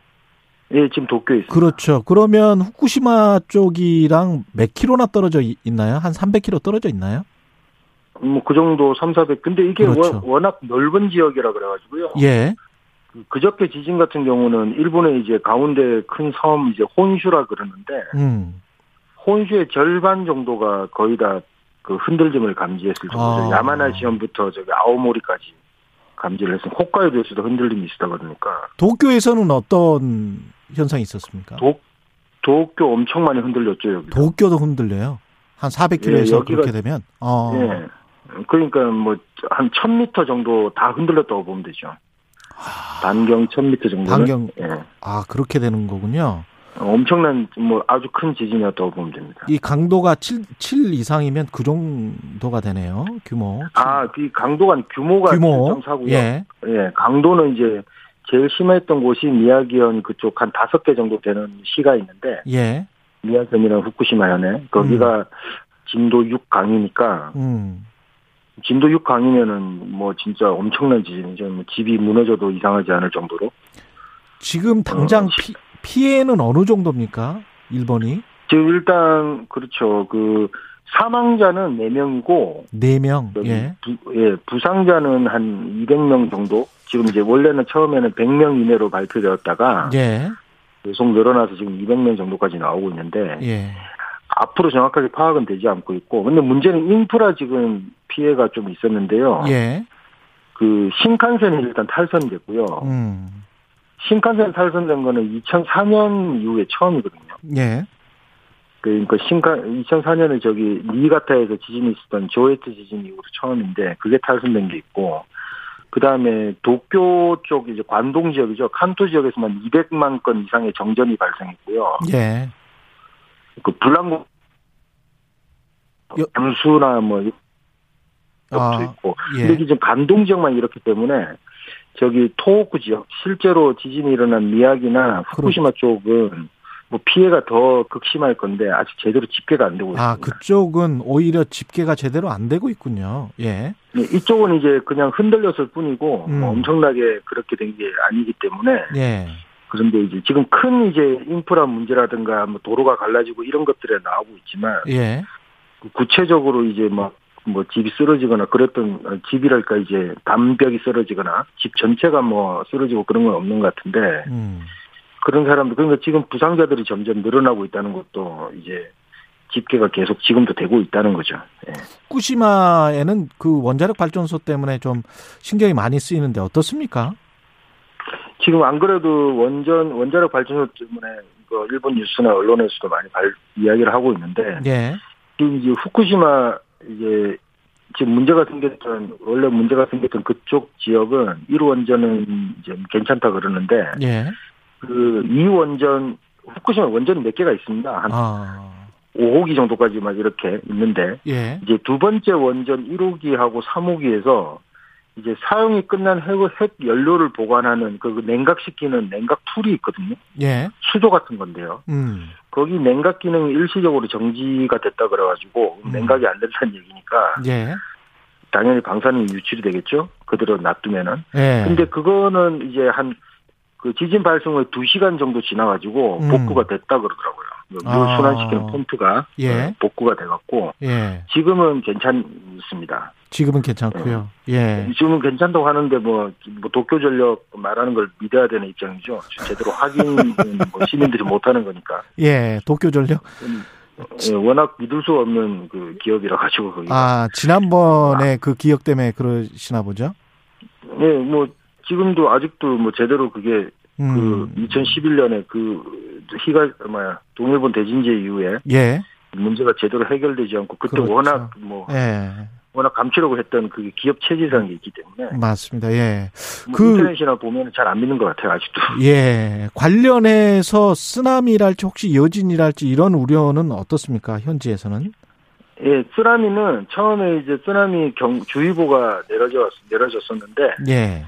예, 지금 도쿄에 있습니다. 그렇죠. 그러면 후쿠시마 쪽이랑 몇 킬로나 떨어져 있나요? 한 300km 떨어져 있나요? 그 정도 300, 400. 근데 이게 그렇죠. 워낙 넓은 지역이라 그래가지고요. 예. 그저께 지진 같은 경우는 일본의 이제 가운데 큰 섬 이제 혼슈라 그러는데 혼슈의 절반 정도가 거의 다 흔들림을 감지했을 정도죠. 야마나시현부터 아오모리까지 감지를 했으니 홋카이도에서도 흔들림이 있다 그러니까. 도쿄에서는 어떤 현상이 있었습니까? 도쿄 엄청 많이 흔들렸죠. 여기. 도쿄도 흔들려요. 한 400km에서 예, 그렇게 되면. 예. 그러니까 한 1,000m 정도 다 흔들렸다고 보면 되죠. 반경 1,000m 정도. 반경. 예. 아 그렇게 되는 거군요. 엄청난 아주 큰 지진이었다고 보면 됩니다. 이 강도가 7 이상이면 그 정도가 되네요. 규모. 아, 그 규모가 7.4고요. 예. 예. 강도는 이제 제일 심했던 곳이 미야기현 그쪽 한 5개 정도 되는 시가 있는데 예. 미야기현이랑 후쿠시마현에 거기가 진도 6강이니까 진도 6강이면은 진짜 엄청난 지진이죠. 집이 무너져도 이상하지 않을 정도로. 지금 당장 피해는 어느 정도입니까? 일본이? 지금 일단 그렇죠. 사망자는 4명이고 4명. 예. 부상자는 한 200명 정도. 지금 이제 원래는 처음에는 100명 이내로 발표되었다가 예. 계속 늘어나서 지금 200명 정도까지 나오고 있는데 예. 앞으로 정확하게 파악은 되지 않고 있고. 근데 문제는 인프라 지금 피해가 좀 있었는데요. 예. 신칸센이 일단 탈선됐고요. 신칸센 탈선된 거는 2004년 이후에 처음이거든요. 예. 그러니까 2004년에 니가타에서 지진이 있었던 조해주 지진 이후로 처음인데 그게 탈선된 게 있고 그다음에 도쿄 쪽 이제 관동 지역이죠. 칸토 지역에서만 200만 건 이상의 정전이 발생했고요. 예. 불난공 잠수나 이것도 있고. 예. 근데 지금 관동 지역만 이렇기 때문에 토호쿠 지역, 실제로 지진이 일어난 미야기나 후쿠시마 쪽은 피해가 더 극심할 건데 아직 제대로 집계가 안 되고 있습니다. 아, 그쪽은 오히려 집계가 제대로 안 되고 있군요. 예. 네, 이쪽은 이제 그냥 흔들렸을 뿐이고 엄청나게 그렇게 된 게 아니기 때문에. 예. 그런데 이제 지금 큰 인프라 문제라든가 도로가 갈라지고 이런 것들에 나오고 있지만. 예. 구체적으로 집이 쓰러지거나 그랬던 집이랄까 담벽이 쓰러지거나 집 전체가 쓰러지고 그런 건 없는 것 같은데 그런 사람들 지금 부상자들이 점점 늘어나고 있다는 것도 집계가 계속 지금도 되고 있다는 거죠. 예. 후쿠시마에는 그 원자력 발전소 때문에 좀 신경이 많이 쓰이는데 어떻습니까? 지금 안 그래도 원자력 발전소 때문에 그 일본 뉴스나 언론에서도 많이 이야기를 하고 있는데 예. 지금 이제 후쿠시마 이제 지금 원래 문제가 생겼던 그쪽 지역은 1원전은 이제 괜찮다 그러는데 예. 그 2원전 후쿠시마 원전이 몇 개가 있습니다. 한 5호기 정도까지 막 이렇게 있는데 예. 이제 두 번째 원전 1호기하고 3호기에서 이제 사용이 끝난 핵 연료를 보관하는 그 냉각시키는 냉각 툴이 있거든요. 예. 수조 같은 건데요. 거기 냉각 기능이 일시적으로 정지가 됐다 그래가지고 냉각이 안 된다는 얘기니까 예. 당연히 방사능이 유출이 되겠죠. 그대로 놔두면은. 예. 근데 그거는 이제 그 지진 발생 후에 2시간 정도 지나가지고 복구가 됐다 그러더라고요. 물 순환시키는 펌프가 예. 복구가 돼갖고 예. 지금은 괜찮습니다. 지금은 괜찮고요. 예. 지금은 괜찮다고 하는데 뭐 도쿄 전력 말하는 걸 믿어야 되는 입장이죠. 제대로 확인은 시민들이 못하는 거니까. 예, 도쿄 전력. 예, 워낙 믿을 수 없는 그 기업이라 가지고. 지난번에 그 기억 때문에 그러시나 보죠. 예, 뭐 지금도 아직도 뭐 제대로 그게 그 2011년에 그 동일본 대진제 이후에 예. 문제가 제대로 해결되지 않고 그때 그렇죠. 워낙 감추려고 했던 그 기업 체제라는 게 있기 때문에. 맞습니다. 예. 뭐 인터넷이나 보면 잘 안 믿는 것 같아요, 아직도. 예. 관련해서 쓰나미랄지 혹시 여진이랄지 이런 우려는 어떻습니까, 현지에서는? 예, 쓰나미는 처음에 이제 쓰나미 주의보가 내려졌었는데. 예.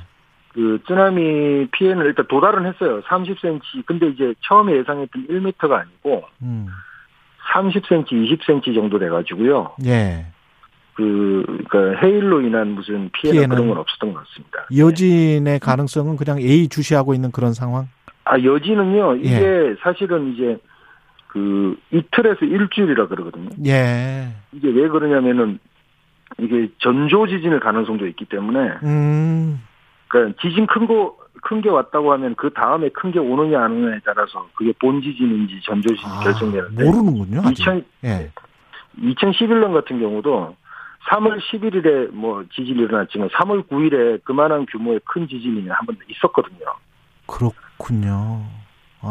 그 쓰나미 피해는 일단 도달은 했어요. 30cm. 근데 이제 처음에 예상했던 1m가 아니고 30cm, 20cm 정도 돼가지고요. 예. 그러니까 해일로 인한 무슨 피해는 그런 건 없었던 것 같습니다. 여진의 가능성은 그냥 예의주시하고 있는 그런 상황? 여진은요. 이게 예. 사실은 이제 그 이틀에서 일주일이라 그러거든요. 예. 이게 왜 그러냐면은 이게 전조 지진의 가능성도 있기 때문에. 그러니까 지진 큰 게 왔다고 하면 그 다음에 큰 게 오느냐 안 오느냐에 따라서 그게 본 지진인지 전조 지진인지 결정되는데. 모르는군요. 2011년 같은 경우도 3월 11일에 지진이 일어났지만 3월 9일에 그만한 규모의 큰 지진이 한 번 있었거든요. 그렇군요.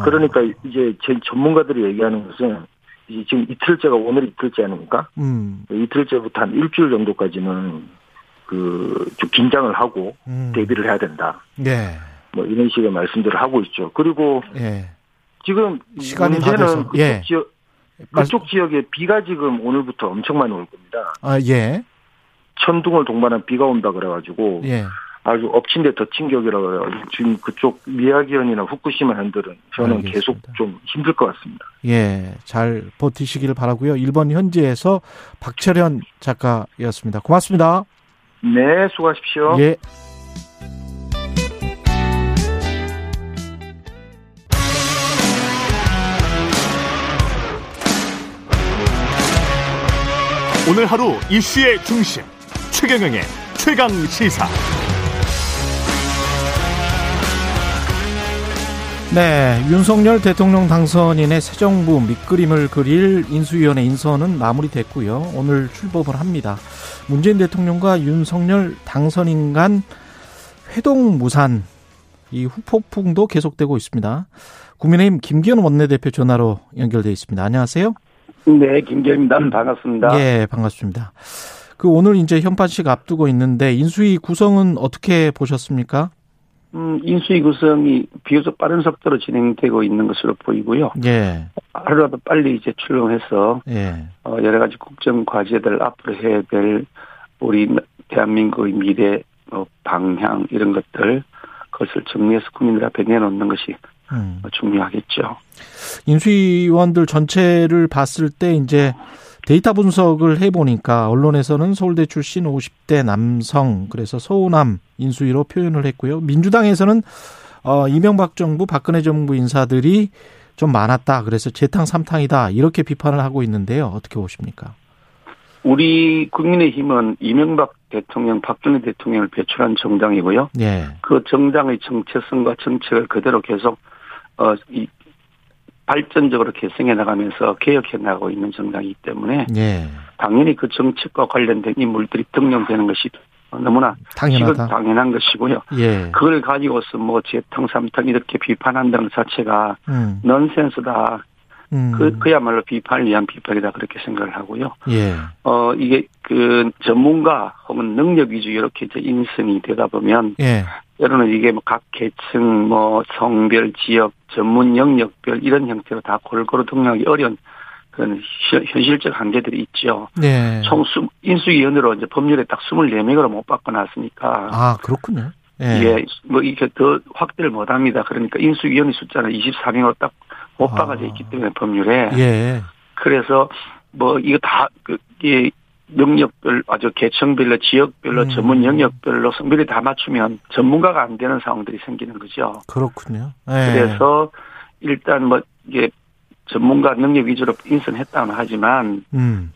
그러니까 이제 제 전문가들이 얘기하는 것은 이제 지금 이틀째가 오늘 이틀째 아닙니까? 이틀째부터 한 일주일 정도까지는 좀 긴장을 하고 대비를 해야 된다. 네. 이런 식의 말씀들을 하고 있죠. 그리고 예. 지금 시간이 다 돼서 그쪽 지역에 비가 지금 오늘부터 엄청 많이 올 겁니다. 예. 천둥을 동반한 비가 온다 그래가지고 예. 아주 엎친 데 덮친 격이라고 해요. 지금 그쪽 미야기현이나 후쿠시마 현들은 저는 계속 좀 힘들 것 같습니다. 예, 잘 버티시길 바라고요. 일본 현지에서 박철현 작가였습니다. 고맙습니다. 네, 수고하십시오. 예. 오늘 하루 이슈의 중심 최경영의 최강시사. 네, 윤석열 대통령 당선인의 새 정부 밑그림을 그릴 인수위원회 인선은 마무리됐고요. 오늘 출범을 합니다. 문재인 대통령과 윤석열 당선인 간 회동무산, 이 후폭풍도 계속되고 있습니다. 국민의힘 김기현 원내대표 전화로 연결되어 있습니다. 안녕하세요. 네, 김기현입니다. 반갑습니다. 예, 반갑습니다. 오늘 이제 현판식 앞두고 있는데 인수위 구성은 어떻게 보셨습니까? 인수위 구성이 비교적 빠른 속도로 진행되고 있는 것으로 보이고요. 예. 하루라도 빨리 이제 출범해서 예. 여러 가지 국정 과제들 앞으로 해야 될 우리 대한민국의 미래 방향 이런 그것을 정리해서 국민들 앞에 내놓는 것이 중요하겠죠. 인수위원들 전체를 봤을 때 이제 데이터 분석을 해보니까 언론에서는 서울대 출신 50대 남성, 그래서 서우남 인수위로 표현을 했고요. 민주당에서는 이명박 정부, 박근혜 정부 인사들이 좀 많았다. 그래서 재탕 삼탕이다. 이렇게 비판을 하고 있는데요. 어떻게 보십니까? 우리 국민의힘은 이명박 대통령, 박근혜 대통령을 배출한 정당이고요. 예. 그 정당의 정체성과 정책을 그대로 계속 발전적으로 개성해 나가면서 개혁해 나가고 있는 정당이기 때문에 예. 당연히 그 정책과 관련된 인물들이 등용되는 것이 너무나 당연하다. 당연한 것이고요. 예. 그걸 가지고서 뭐 재탕 삼탕 이렇게 비판한다는 자체가 넌센스다. 그야말로 비판을 위한 비판이다 그렇게 생각을 하고요. 예. 이게 그 전문가 혹은 능력 위주 이렇게 이제 인성이 되다 보면 예. 때로는 이게 뭐 각 계층 뭐 성별 지역 전문 영역별 이런 형태로 다 골고루 등록하기 어려운 그런 현실적 한계들이 있죠. 네. 총 인수위원으로 이제 법률에 딱 24명으로 못 바꿔놨으니까. 아, 그렇군요. 예. 예. 뭐 이렇게 더 확대를 못 합니다. 그러니까 인수위원의 숫자는 24명으로 딱 못 박아져 있기 때문에 법률에. 예. 그래서 뭐 이거 다, 예. 능력별, 아주 계층별로, 지역별로, 전문 영역별로 성별이 다 맞추면 전문가가 안 되는 상황들이 생기는 거죠. 그렇군요. 예. 그래서 일단 뭐 이게 전문가 능력 위주로 인선했다는 하지만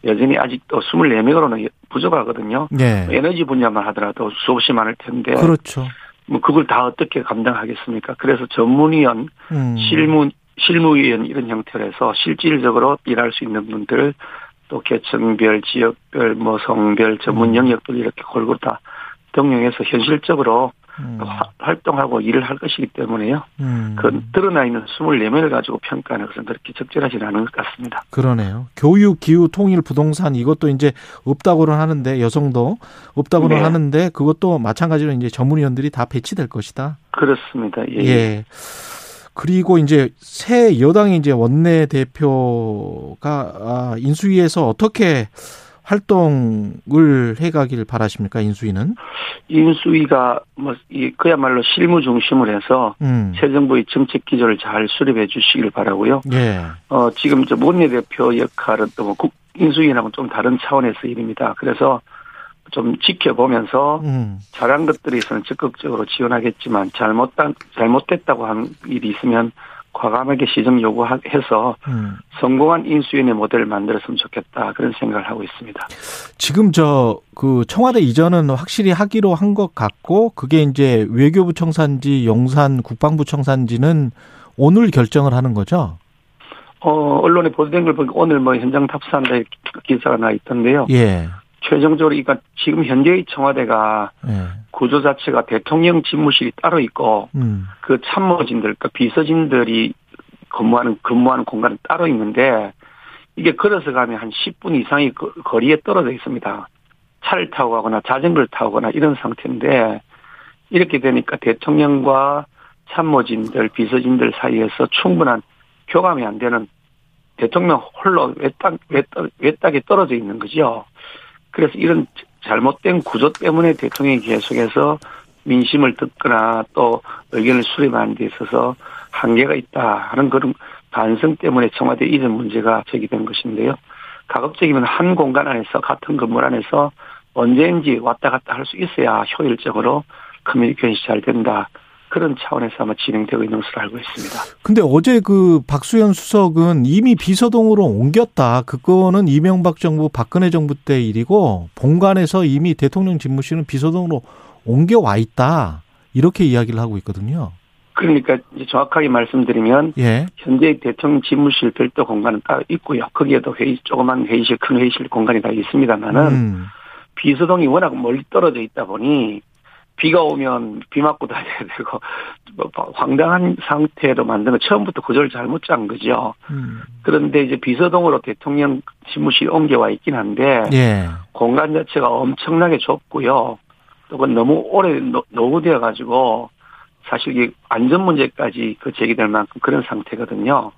여전히 아직도 24명으로는 부족하거든요. 예. 에너지 분야만 하더라도 수없이 많을 텐데. 그렇죠. 뭐 그걸 다 어떻게 감당하겠습니까? 그래서 전문위원, 실무위원 이런 형태로 해서 실질적으로 일할 수 있는 분들 또 계층별, 지역별, 뭐 성별, 전문 영역들 이렇게 골고루 다 등용해서 현실적으로 활동하고 일을 할 것이기 때문에요. 그 드러나 있는 24명을 가지고 평가하는 것은 그렇게 적절하지는 않은 것 같습니다. 그러네요. 교육, 기후, 통일, 부동산 이것도 이제 없다고는 하는데 여성도 없다고는 네. 하는데 그것도 마찬가지로 이제 전문위원들이 다 배치될 것이다. 그렇습니다. 예. 예. 그리고 이제 새 여당의 이제 원내대표가 인수위에서 어떻게 활동을 해가길 바라십니까? 인수위는? 인수위가 뭐 그야말로 실무 중심을 해서 새 정부의 정책 기조를 잘 수립해 주시길 바라고요. 예. 지금 저 원내대표 역할은 또 뭐 인수위하고는 좀 다른 차원에서 일입니다. 그래서 좀 지켜보면서 잘한 것들에 있어서는 적극적으로 지원하겠지만 잘못됐다고 한 일이 있으면 과감하게 시정 요구해서 성공한 인수위원회 모델을 만들었으면 좋겠다 그런 생각을 하고 있습니다. 지금 그 청와대 이전은 확실히 하기로 한 것 같고 그게 이제 외교부 청산지, 용산 국방부 청산지는 오늘 결정을 하는 거죠? 언론에 보도된 걸 보니까 오늘 뭐 현장 탑사한다 기사가 나 있던데요. 예. 최종적으로 그러니까 지금 현재의 청와대가 네. 구조 자체가 대통령 집무실이 따로 있고 그 참모진들, 그러니까 비서진들이 근무하는 공간은 따로 있는데 이게 걸어서 가면 한 10분 이상이 거리에 떨어져 있습니다. 차를 타고 가거나 자전거를 타고 가거나 이런 상태인데 이렇게 되니까 대통령과 참모진들, 비서진들 사이에서 충분한 교감이 안 되는 대통령 홀로 외딱에 떨어져 있는 거죠. 그래서 이런 잘못된 구조 때문에 대통령이 계속해서 민심을 듣거나 또 의견을 수렴하는 데 있어서 한계가 있다 하는 그런 반성 때문에 청와대 이전 문제가 제기된 것인데요. 가급적이면 한 공간 안에서 같은 건물 안에서 언제인지 왔다 갔다 할 수 있어야 효율적으로 커뮤니케이션이 잘 된다. 그런 차원에서 아마 진행되고 있는 것으로 알고 있습니다. 근데 어제 그 박수현 수석은 이미 비서동으로 옮겼다. 그거는 이명박 정부, 박근혜 정부 때 일이고 본관에서 이미 대통령 집무실은 비서동으로 옮겨와 있다. 이렇게 이야기를 하고 있거든요. 그러니까 이제 정확하게 말씀드리면 예. 현재 대통령 집무실 별도 공간은 따로 있고요. 거기에도 조그만 회의실, 큰 회의실 공간이 다 있습니다만은 비서동이 워낙 멀리 떨어져 있다 보니 비가 오면 비 맞고 다녀야 되고 황당한 상태로 만든 거 처음부터 구조를 잘못 짠 거죠. 그런데 이제 비서동으로 대통령 집무실 옮겨와 있긴 한데 예. 공간 자체가 엄청나게 좁고요. 또 그건 너무 오래 노후되어 가지고 사실 이게 안전 문제까지 제기될 만큼 그런 상태거든요.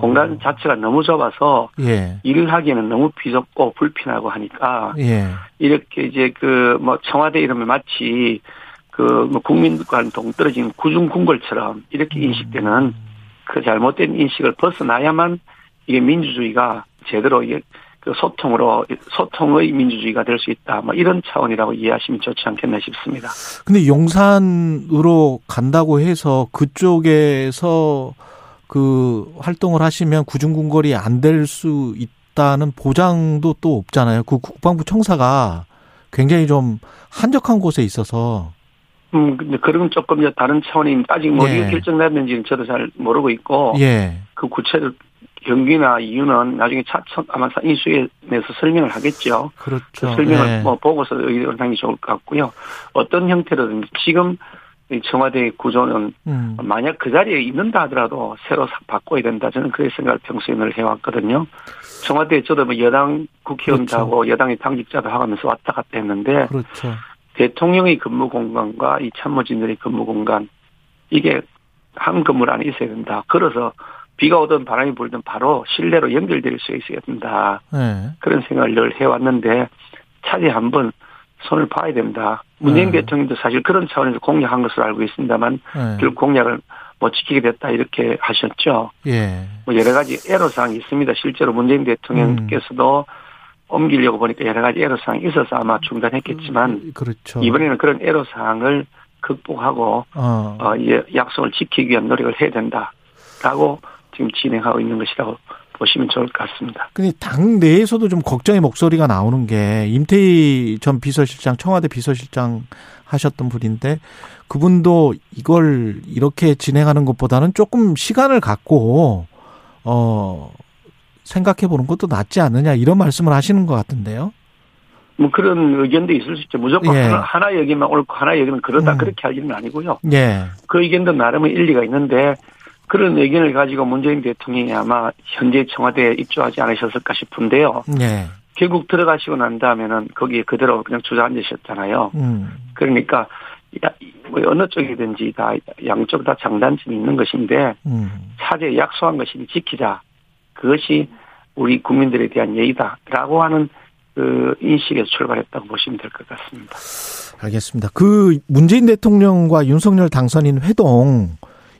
공간 자체가 너무 좁아서 예. 일을 하기에는 너무 비좁고 불편하고 하니까 예. 이렇게 이제 그 뭐 청와대 이름을 마치 그 뭐 국민과는 동떨어진 구중궁궐처럼 이렇게 인식되는 그 잘못된 인식을 벗어나야만 이게 민주주의가 제대로 이게 그 소통의 민주주의가 될 수 있다. 뭐 이런 차원이라고 이해하시면 좋지 않겠나 싶습니다. 근데 용산으로 간다고 해서 그쪽에서 그 활동을 하시면 구중궁궐이 안 될 수 있다는 보장도 또 없잖아요. 그 국방부 청사가 굉장히 좀 한적한 곳에 있어서. 그런 조금 다른 차원인 아직 뭐 예. 결정됐는지는 저도 잘 모르고 있고 예. 그 구체적 경위나 이유는 나중에 아마 인수위에 내서 설명을 하겠죠. 그렇죠. 그 설명을 예. 뭐 보고서 의견을 하는 게 좋을 것 같고요. 어떤 형태로든지 지금 청와대의 구조는 만약 그 자리에 있는다 하더라도 새로 바꿔야 된다. 저는 그런 생각을 평소에 늘 해왔거든요. 청와대에 저도 뭐 여당 국회의원하고 그렇죠. 여당의 당직자도 하면서 왔다 갔다 했는데 그렇죠. 대통령의 근무 공간과 이 참모진들의 근무 공간 이게 한 건물 안에 있어야 된다. 그래서 비가 오든 바람이 불든 바로 실내로 연결될 수 있어야 된다. 네. 그런 생각을 늘 해왔는데 차지 한번 손을 봐야 된다. 문재인 네. 대통령도 사실 그런 차원에서 공약한 것으로 알고 있습니다만 네. 결국 공약을 못 지키게 됐다 이렇게 하셨죠. 예. 뭐 여러 가지 애로사항이 있습니다. 실제로 문재인 대통령께서도 옮기려고 보니까 여러 가지 애로사항이 있어서 아마 중단했겠지만 그렇죠. 이번에는 그런 애로사항을 극복하고 약속을 지키기 위한 노력을 해야 된다라고 지금 진행하고 있는 것이라고 보시면 좋을 것 같습니다. 근데 당 내에서도 좀 걱정의 목소리가 나오는 게 임태희 전 비서실장, 청와대 비서실장 하셨던 분인데 그분도 이걸 이렇게 진행하는 것보다는 조금 시간을 갖고 생각해 보는 것도 낫지 않느냐 이런 말씀을 하시는 것 같은데요. 뭐 그런 의견도 있을 수 있죠. 무조건 예. 하나 여기면 옳고 하나 여기면 그러다 그렇게 할 일은 아니고요. 예. 그 의견도 나름의 일리가 있는데 그런 의견을 가지고 문재인 대통령이 아마 현재 청와대에 입주하지 않으셨을까 싶은데요. 예. 결국 들어가시고 난 다음에는 거기에 그대로 그냥 주저앉으셨잖아요. 그러니까 어느 쪽이든지 다 양쪽 다 장단점이 있는 것인데 차제 약속한 것이니 지키자. 그것이 우리 국민들에 대한 예의다라고 하는 그 인식에서 출발했다고 보시면 될 것 같습니다. 알겠습니다. 그 문재인 대통령과 윤석열 당선인 회동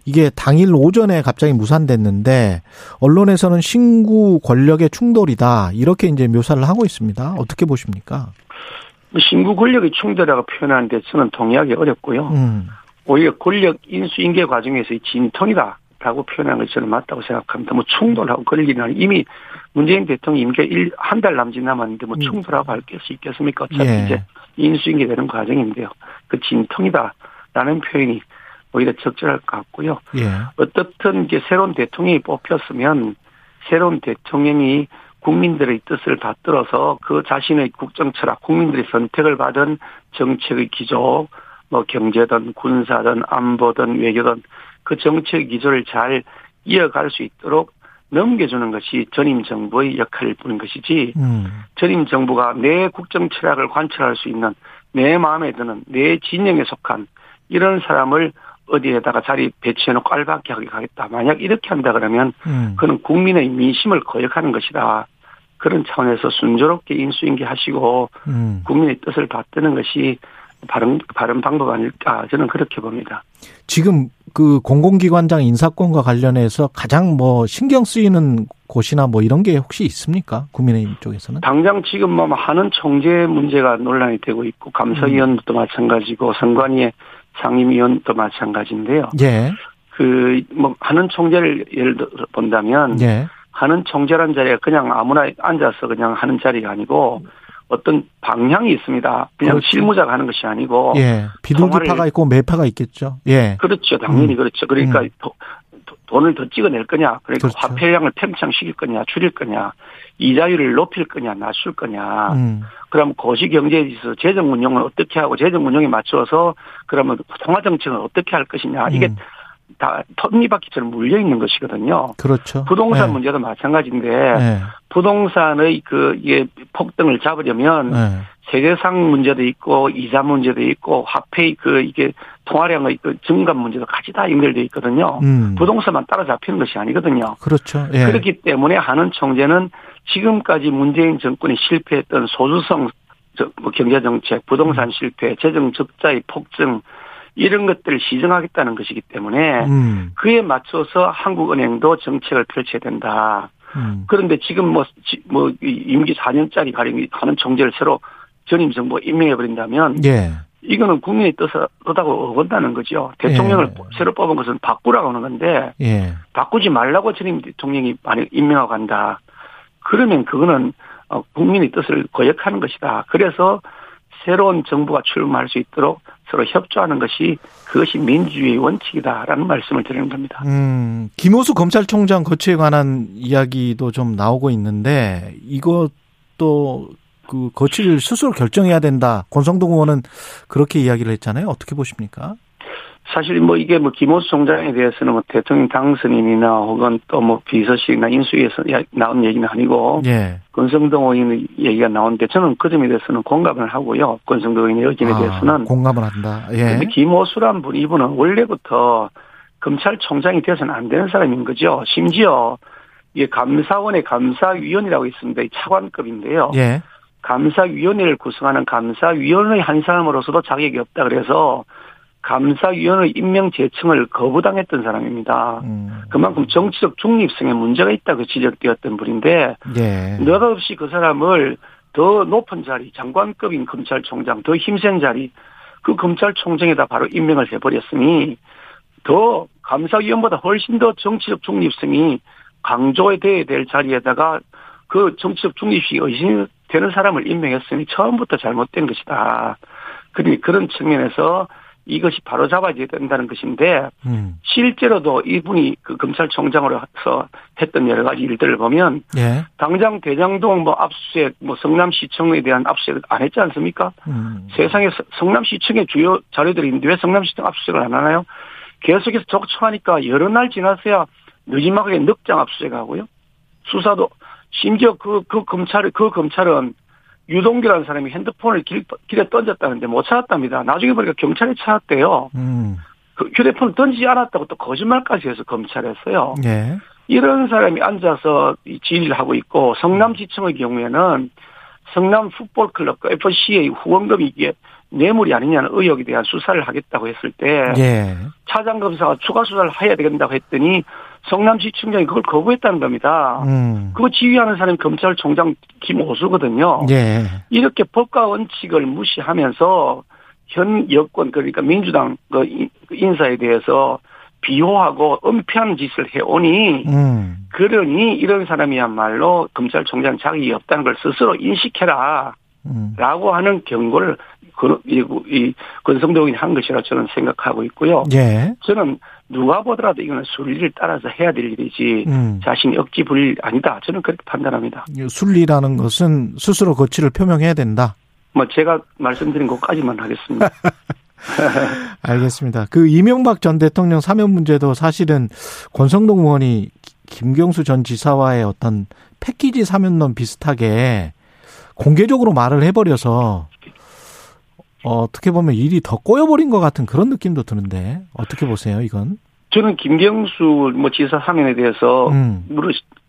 이게 당일 오전에 갑자기 무산됐는데 언론에서는 신구 권력의 충돌이다 이렇게 이제 묘사를 하고 있습니다. 어떻게 보십니까? 신구 권력의 충돌이라고 표현하는데 저는 동의하기 어렵고요. 오히려 권력 인수인계 과정에서의 진통이다. 라고 표현한 것이 저는 맞다고 생각합니다. 뭐 충돌하고 걸리는 이미 문재인 대통령 임기가 한 달 남짓 남았는데 뭐 충돌하고 할 수 있겠습니까? 어차피 예. 이제 인수인계 되는 과정인데요. 그 진통이다라는 표현이 오히려 적절할 것 같고요. 예. 어떻든 이제 새로운 대통령이 뽑혔으면 새로운 대통령이 국민들의 뜻을 받들어서 그 자신의 국정 철학, 국민들의 선택을 받은 정책의 기조, 뭐 경제든 군사든 안보든 외교든 그 정책 기조를 잘 이어갈 수 있도록 넘겨주는 것이 전임 정부의 역할일 뿐인 것이지 전임 정부가 내 국정 철학을 관철할 수 있는 내 마음에 드는 내 진영에 속한 이런 사람을 어디에다가 자리 배치해놓고 알박기 하게 가겠다. 만약 이렇게 한다 그러면 그건 국민의 민심을 거역하는 것이다. 그런 차원에서 순조롭게 인수인계하시고 국민의 뜻을 받드는 것이 바른 방법 아닐까 저는 그렇게 봅니다. 지금 그 공공기관장 인사권과 관련해서 가장 뭐 신경 쓰이는 곳이나 뭐 이런 게 혹시 있습니까? 국민의힘 쪽에서는? 당장 지금 뭐 하는 총재 문제가 논란이 되고 있고 감사위원도 마찬가지고 선관위의 상임위원도 마찬가지인데요. 예. 그 뭐 하는 총재를 예를 들어 본다면 예. 하는 총재란 자리가 그냥 아무나 앉아서 그냥 하는 자리가 아니고 어떤 방향이 있습니다. 그냥 그렇죠. 실무자가 하는 것이 아니고. 예. 비둘기파가 있고 매파가 있겠죠. 예. 그렇죠. 당연히 그렇죠. 그러니까 돈을 더 찍어낼 거냐. 그러니까 그렇죠. 화폐량을 팽창시킬 거냐. 줄일 거냐. 이자율을 높일 거냐. 낮출 거냐. 그럼 고시경제에 있어서 재정운용은 어떻게 하고 재정운용에 맞춰서 그러면 통화정책은 어떻게 할 것이냐. 이게 다 톱니바퀴처럼 물려있는 것이거든요. 그렇죠. 부동산 네. 문제도 마찬가지인데 네. 부동산의 이게 폭등을 잡으려면 네. 세제상 문제도 있고 이자 문제도 있고 화폐의 이게 통화량의 증감 문제도 같이 다 연결되어 있거든요. 부동산만 따라잡히는 것이 아니거든요. 그렇죠. 네. 그렇기 때문에 하는 총재는 지금까지 문재인 정권이 실패했던 소수성 경제정책, 부동산 실패, 재정적자의 폭증 이런 것들을 시정하겠다는 것이기 때문에 그에 맞춰서 한국은행도 정책을 펼쳐야 된다. 그런데 지금 뭐 임기 4년짜리 가령 하는 총재를 새로 전임 정부가 임명해버린다면 예. 이거는 국민의 뜻을 뜻하고 어긋나는 거죠. 대통령을 예. 새로 뽑은 것은 바꾸라고 하는 건데 예. 바꾸지 말라고 전임 대통령이 만약 임명하고 간다. 그러면 그거는 국민의 뜻을 거역하는 것이다. 그래서 새로운 정부가 출범할 수 있도록 서로 협조하는 것이 그것이 민주주의 원칙이다라는 말씀을 드리는 겁니다. 김오수 검찰총장 거취에 관한 이야기도 좀 나오고 있는데 이것도 그 거취를 스스로 결정해야 된다. 권성동 의원은 그렇게 이야기를 했잖아요. 어떻게 보십니까? 사실 이게 김오수 총장에 대해서는 대통령 당선인이나 혹은 또 비서실이나 인수위에서 나온 얘기는 아니고 예. 권성동 의원의 얘기가 나오는데 저는 그 점에 대해서는 공감을 하고요. 권성동 의원의 의견에 대해서는 공감을 한다. 그런데 예. 김오수란 분 이분은 원래부터 검찰총장이 되어서는 안 되는 사람인 거죠. 심지어 이게 감사원의 감사위원이라고 있습니다. 차관급인데요. 예. 감사위원회를 구성하는 감사위원회의 한 사람으로서도 자격이 없다 그래서. 감사위원회 임명 제청을 거부당했던 사람입니다. 그만큼 정치적 중립성에 문제가 있다고 지적되었던 분인데 예. 느닷없이 그 사람을 더 높은 자리, 장관급인 검찰총장, 더 힘센 자리, 그 검찰총장에다 바로 임명을 해버렸으니 더 감사위원보다 훨씬 더 정치적 중립성이 강조되어야 될 자리에다가 그 정치적 중립이 의심되는 사람을 임명했으니 처음부터 잘못된 것이다. 그러니 그런 측면에서 이것이 바로 잡아야 된다는 것인데 실제로도 이분이 그 검찰총장으로서 했던 여러 가지 일들을 보면 예. 당장 대장동 압수수색 성남시청에 대한 압수수색을 안 했지 않습니까? 세상에 성남시청의 주요 자료들이 있는데 왜 성남시청 압수수색을 안 하나요? 계속해서 적촉하니까 여러 날 지났어야 느지막하게 넉장 압수수색하고요. 수사도 심지어 그 검찰은 유동규라는 사람이 핸드폰을 길에 던졌다는데 못 찾았답니다. 나중에 보니까 경찰이 찾았대요. 그 휴대폰을 던지지 않았다고 또 거짓말까지 해서 검찰했어요. 예. 이런 사람이 앉아서 지휘를 하고 있고 성남지청의 경우에는 성남풋볼클럽과 FCA 후원금이 이게 뇌물이 아니냐는 의혹에 대한 수사를 하겠다고 했을 때 예. 차장검사가 추가 수사를 해야 된다고 했더니 성남시청장이 그걸 거부했다는 겁니다. 그거 지휘하는 사람이 검찰총장 김오수거든요. 예. 이렇게 법과 원칙을 무시하면서 현 여권 그러니까 민주당 인사에 대해서 비호하고 은폐한 짓을 해오니 그러니 이런 사람이야말로 검찰총장 자격이 없다는 걸 스스로 인식해라 라고 하는 경고를 권성동이 한 것이라 저는 생각하고 있고요. 예. 저는 누가 보더라도 이거는 순리를 따라서 해야 될 일이지 자신이 억지 부릴 일 아니다. 저는 그렇게 판단합니다. 순리라는 것은 스스로 거취를 표명해야 된다. 제가 말씀드린 것까지만 하겠습니다. 알겠습니다. 그 이명박 전 대통령 사면 문제도 사실은 권성동 의원이 김경수 전 지사와의 어떤 패키지 사면론 비슷하게 공개적으로 말을 해버려서 어떻게 보면 일이 더 꼬여버린 것 같은 그런 느낌도 드는데 어떻게 보세요 이건? 저는 김경수 지사 사면에 대해서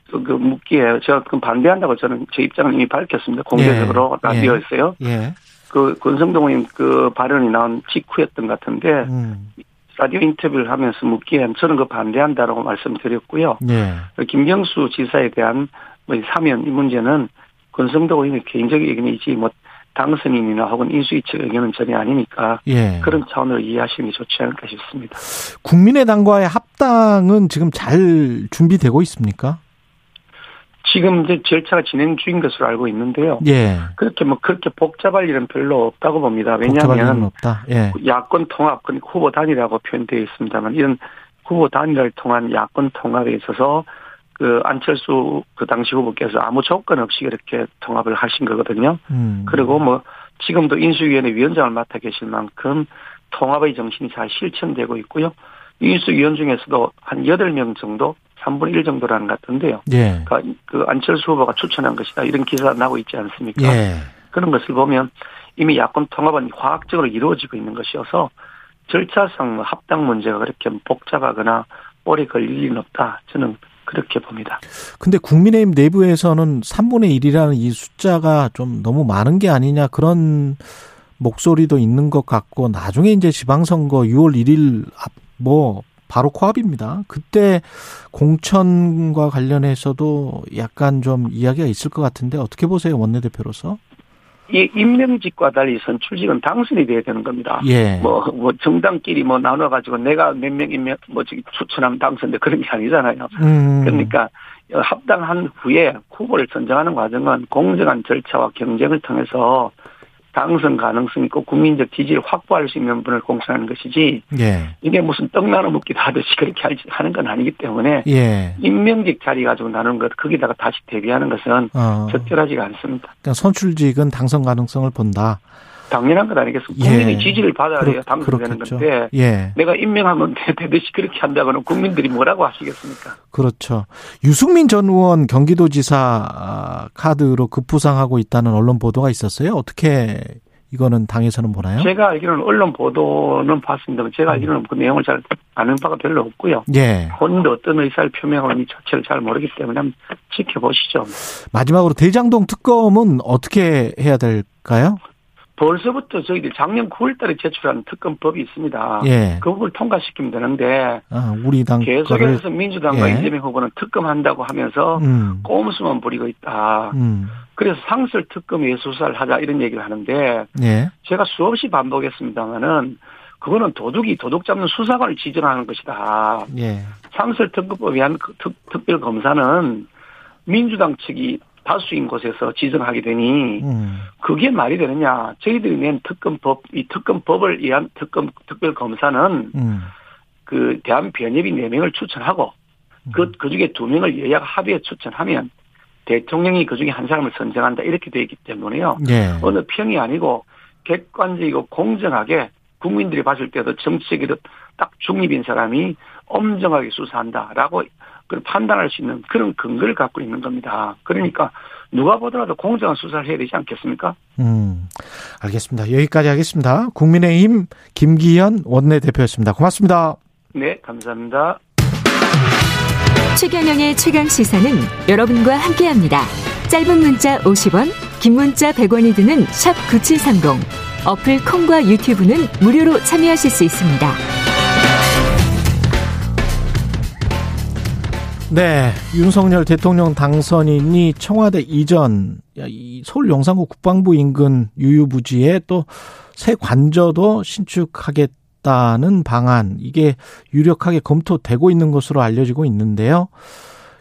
묻기에 제가 반대한다고 저는 제 입장을 이미 밝혔습니다. 공개적으로 라디오였어요. 예. 그 권성동 의원 그 발언이 나온 직후였던 것 같은데 라디오 인터뷰를 하면서 묻기에 저는 그 반대한다라고 말씀드렸고요. 예. 김경수 지사에 대한 사면 이 문제는 권성동 의원의 개인적인 의견이지 당선인이나 혹은 인수위 측 의견은 전혀 아니니까 예. 그런 차원으로 이해하시는 게 좋지 않을까 싶습니다. 국민의당과의 합당은 지금 잘 준비되고 있습니까? 지금 이제 절차가 진행 중인 것으로 알고 있는데요. 예. 그렇게 그렇게 복잡할 일은 별로 없다고 봅니다. 왜냐하면 예. 야권 통합, 그러니까 후보 단일화라고 표현되어 있습니다만 이런 후보 단일화를 통한 야권 통합에 있어서 그 안철수 그 당시 후보께서 아무 조건 없이 이렇게 통합을 하신 거거든요. 그리고 지금도 인수위원회 위원장을 맡아 계실 만큼 통합의 정신이 잘 실천되고 있고요. 인수위원 중에서도 한 8명 정도, 3분의 1 정도라는 것 같은데요. 예. 그 안철수 후보가 추천한 것이다. 이런 기사가 나오고 있지 않습니까? 예. 그런 것을 보면 이미 야권 통합은 화학적으로 이루어지고 있는 것이어서 절차상 합당 문제가 그렇게 복잡하거나 오래 걸릴 일은 없다. 저는 그렇게 봅니다. 근데 국민의힘 내부에서는 3분의 1이라는 이 숫자가 좀 너무 많은 게 아니냐 그런 목소리도 있는 것 같고 나중에 이제 지방선거 6월 1일 바로 코앞입니다. 그때 공천과 관련해서도 약간 좀 이야기가 있을 것 같은데 어떻게 보세요 원내대표로서? 이 임명직과 달리 선출직은 당선이 돼야 되는 겁니다. 예. 정당끼리 나눠가지고 내가 몇 명 임명 추천하면 당선돼 그런 게 아니잖아요. 그러니까 합당한 후에 후보를 선정하는 과정은 공정한 절차와 경쟁을 통해서 당선 가능성 있고 국민적 지지를 확보할 수 있는 분을 공천하는 것이지 예. 이게 무슨 떡 나눠 먹기도 하듯이 그렇게 하는 건 아니기 때문에 예. 임명직 자리 가지고 나누는 것 거기다가 다시 대비하는 것은 적절하지가 않습니다. 그러니까 선출직은 당선 가능성을 본다. 당연한 것 아니겠습니까? 국민의 예. 지지를 받아야 당선되는 건데 예. 내가 임명하면 되듯이 그렇게 한다고는 국민들이 뭐라고 하시겠습니까? 그렇죠. 유승민 전 의원 경기도지사 카드로 급부상하고 있다는 언론 보도가 있었어요. 어떻게 이거는 당에서는 보나요? 제가 알기로는 언론 보도는 봤습니다. 제가 알기로는 그 내용을 잘 아는 바가 별로 없고요. 예. 본인도 어떤 의사를 표명하는지 자체를 잘 모르기 때문에 한번 지켜보시죠. 마지막으로 대장동 특검은 어떻게 해야 될까요? 벌써부터 저희들 작년 9월 달에 제출한 특검법이 있습니다. 예. 그 부분을 통과시키면 되는데 우리 당 계속해서 민주당과 예. 이재명 후보는 특검한다고 하면서 꼼수만 부리고 있다. 그래서 상설 특검에 수사를 하자 이런 얘기를 하는데 예. 제가 수없이 반복했습니다마는 그거는 도둑이 도둑 잡는 수사관을 지정하는 것이다. 예. 상설 특검법에 의한 특별검사는 민주당 측이 다수인 곳에서 지정하게 되니 그게 말이 되느냐. 저희들이 낸 특검법, 이 특검법을 위한 특별검사는 그 대한변협이 4명을 추천하고 그 중에 2명을 여야가 합의에 추천하면 대통령이 그 중에 한 사람을 선정한다 이렇게 되어 있기 때문에요. 네. 어느 편이 아니고 객관적이고 공정하게 국민들이 봤을 때도 정치적으로 딱 중립인 사람이 엄정하게 수사한다라고 판단할 수 있는 그런 근거를 갖고 있는 겁니다. 그러니까 누가 보더라도 공정한 수사를 해야 되지 않겠습니까? 알겠습니다. 여기까지 하겠습니다. 국민의힘 김기현 원내대표였습니다. 고맙습니다. 네, 감사합니다. 최경영의 최강시사는 여러분과 함께합니다. 짧은 문자 50원, 긴 문자 100원이 드는 샵 9730. 어플 콩과 유튜브는 무료로 참여하실 수 있습니다. 네, 윤석열 대통령 당선인이 청와대 이전 서울 용산구 국방부 인근 유유부지에 또 새 관저도 신축하겠다는 방안 이게 유력하게 검토되고 있는 것으로 알려지고 있는데요.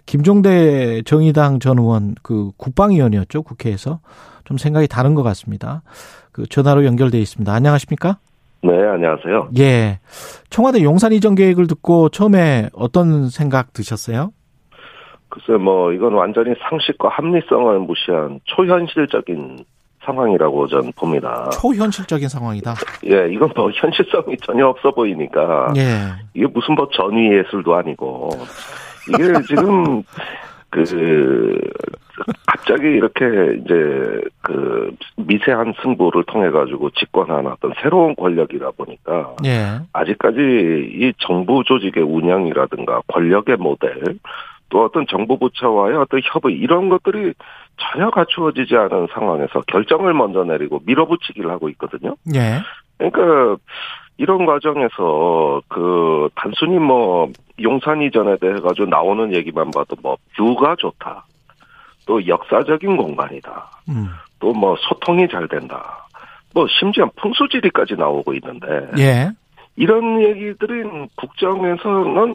김종대 정의당 전 의원 그 국방위원이었죠. 국회에서 좀 생각이 다른 것 같습니다. 그 전화로 연결돼 있습니다. 안녕하십니까? 네, 안녕하세요. 예, 청와대 용산 이전 계획을 듣고 처음에 어떤 생각 드셨어요? 글쎄, 이건 완전히 상식과 합리성을 무시한 초현실적인 상황이라고 저는 봅니다. 초현실적인 상황이다. 예, 이건 현실성이 전혀 없어 보이니까. 예, 이게 무슨 전위 예술도 아니고 이게 지금. 갑자기 이렇게 이제 미세한 승부를 통해 가지고 집권한 어떤 새로운 권력이다 보니까 예. 아직까지 이 정부 조직의 운영이라든가 권력의 모델 또 어떤 정부 부처와의 어떤 협의 이런 것들이 전혀 갖추어지지 않은 상황에서 결정을 먼저 내리고 밀어붙이기를 하고 있거든요. 예. 그러니까 이런 과정에서 단순히 용산 이전에 대해 가지고 나오는 얘기만 봐도 뷰가 좋다. 또 역사적인 공간이다. 또 소통이 잘 된다. 심지어 풍수지리까지 나오고 있는데. 예. 이런 얘기들은 국정에서는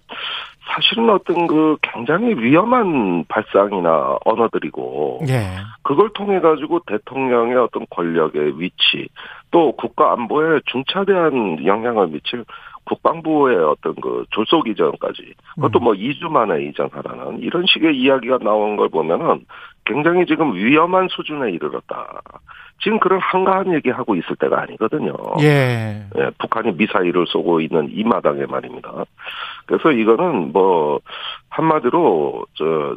사실은 어떤 굉장히 위험한 발상이나 언어들이고 예. 그걸 통해 가지고 대통령의 어떤 권력의 위치 또 국가 안보에 중차대한 영향을 미칠 국방부의 어떤 졸속 이전까지 그것도 2주 만에 이전하라는 이런 식의 이야기가 나온 걸 보면은 굉장히 지금 위험한 수준에 이르렀다. 지금 그런 한가한 얘기하고 있을 때가 아니거든요. 예. 예, 북한이 미사일을 쏘고 있는 이 마당에 말입니다. 그래서 이거는 한마디로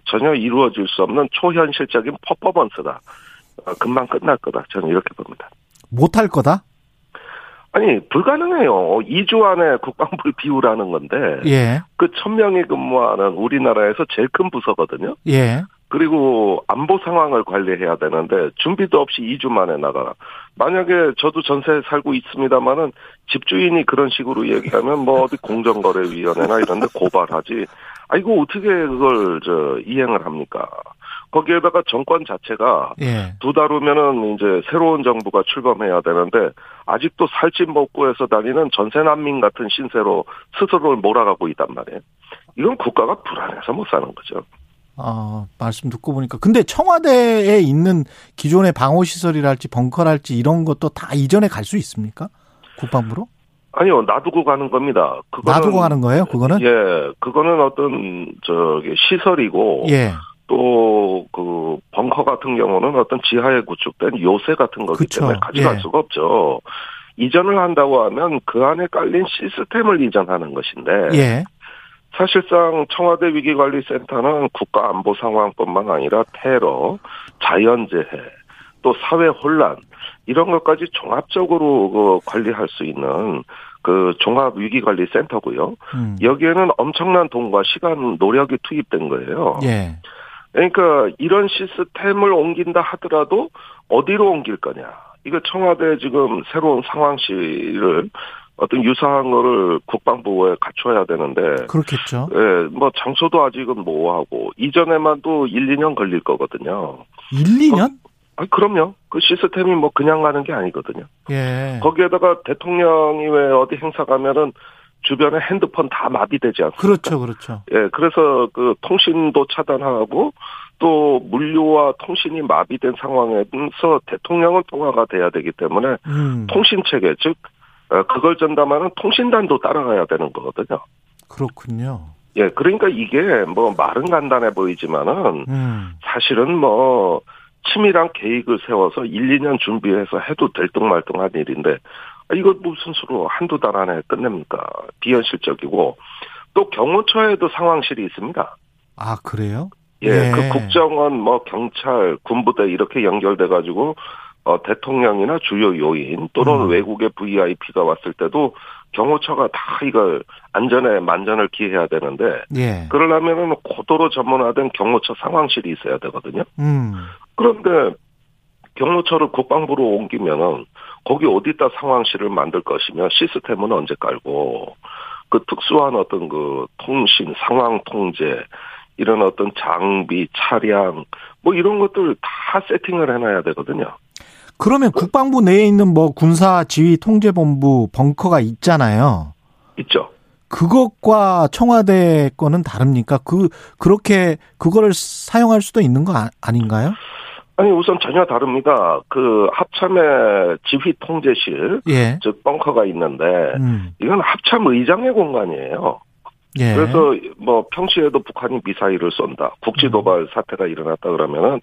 전혀 이루어질 수 없는 초현실적인 퍼포먼스다. 금방 끝날 거다. 저는 이렇게 봅니다. 못할 거다? 아니, 불가능해요. 2주 안에 국방부를 비우라는 건데. 예. 1,000명이 근무하는 우리나라에서 제일 큰 부서거든요. 예. 그리고 안보 상황을 관리해야 되는데 준비도 없이 2주 만에 나가라. 만약에 저도 전세에 살고 있습니다마는 집주인이 그런 식으로 얘기하면 어디 공정거래위원회나 이런 데 고발하지. 아, 이거 어떻게 그걸 이행을 합니까? 거기에다가 정권 자체가 예. 2달 후면은 이제 새로운 정부가 출범해야 되는데 아직도 살찐 먹고에서 다니는 전세 난민 같은 신세로 스스로를 몰아가고 있단 말이에요. 이건 국가가 불안해서 못 사는 거죠. 말씀 듣고 보니까 근데 청와대에 있는 기존의 방호시설이랄지 벙커랄지 이런 것도 다 이전에 갈 수 있습니까? 국방부로? 아니요, 놔두고 가는 겁니다. 그거는, 놔두고 가는 거예요? 그거는? 예, 그거는 어떤 시설이고, 예. 또 그 벙커 같은 경우는 어떤 지하에 구축된 요새 같은 거기 그쵸. 때문에 가져갈 예. 수가 없죠. 이전을 한다고 하면 그 안에 깔린 시스템을 이전하는 것인데, 예. 사실상 청와대 위기관리센터는 국가안보 상황뿐만 아니라 테러, 자연재해, 또 사회 혼란 이런 것까지 종합적으로 관리할 수 있는 그 종합위기관리센터고요. 여기에는 엄청난 돈과 시간, 노력이 투입된 거예요. 예. 그러니까 이런 시스템을 옮긴다 하더라도 어디로 옮길 거냐. 이거 청와대 지금 새로운 상황실을 어떤 유사한 거를 국방부에 갖춰야 되는데. 그렇겠죠. 예, 뭐 장소도 아직은 모호하고 이전에만 또 1, 2년 걸릴 거거든요. 1, 2년? 그럼요. 그 시스템이 뭐 그냥 가는 게 아니거든요. 예. 거기에다가 대통령이 왜 어디 행사 가면은 주변에 핸드폰 다 마비되지 않습니까? 그렇죠, 그렇죠. 예, 그래서 그 통신도 차단하고 또 물류와 통신이 마비된 상황에서 대통령은 통화가 돼야 되기 때문에 통신 체계 즉 그걸 전담하는 통신단도 따라가야 되는 거거든요. 그렇군요. 예, 그러니까 이게 뭐 말은 간단해 보이지만은 사실은 뭐 치밀한 계획을 세워서 1, 2년 준비해서 해도 될뚱말뚱한 일인데 이거 무슨 수로 한두 달 안에 끝냅니까? 비현실적이고 또 경호처에도 상황실이 있습니다. 아, 그래요? 예, 예. 그 국정원, 뭐 경찰, 군부대 이렇게 연결돼 가지고 대통령이나 주요 요인 또는 외국의 VIP가 왔을 때도 경호처가 다 이걸 안전에 만전을 기해야 되는데 예. 그러려면은 고도로 전문화된 경호처 상황실이 있어야 되거든요. 그런데 경호처를 국방부로 옮기면은 거기 어디다 상황실을 만들 것이며 시스템은 언제 깔고 그 특수한 어떤 그 통신 상황 통제 이런 어떤 장비 차량 뭐 이런 것들 다 세팅을 해놔야 되거든요. 그러면 국방부 내에 있는 뭐 군사 지휘 통제본부 벙커가 있잖아요. 있죠. 그것과 청와대 거는 다릅니까? 그렇게 그거를 사용할 수도 있는 거 아닌가요? 아니 우선 전혀 다릅니다. 그 합참의 지휘 통제실 예. 즉 벙커가 있는데 이건 합참 의장의 공간이에요. 예. 그래서 뭐 평시에도 북한이 미사일을 쏜다. 국지 도발 사태가 일어났다 그러면은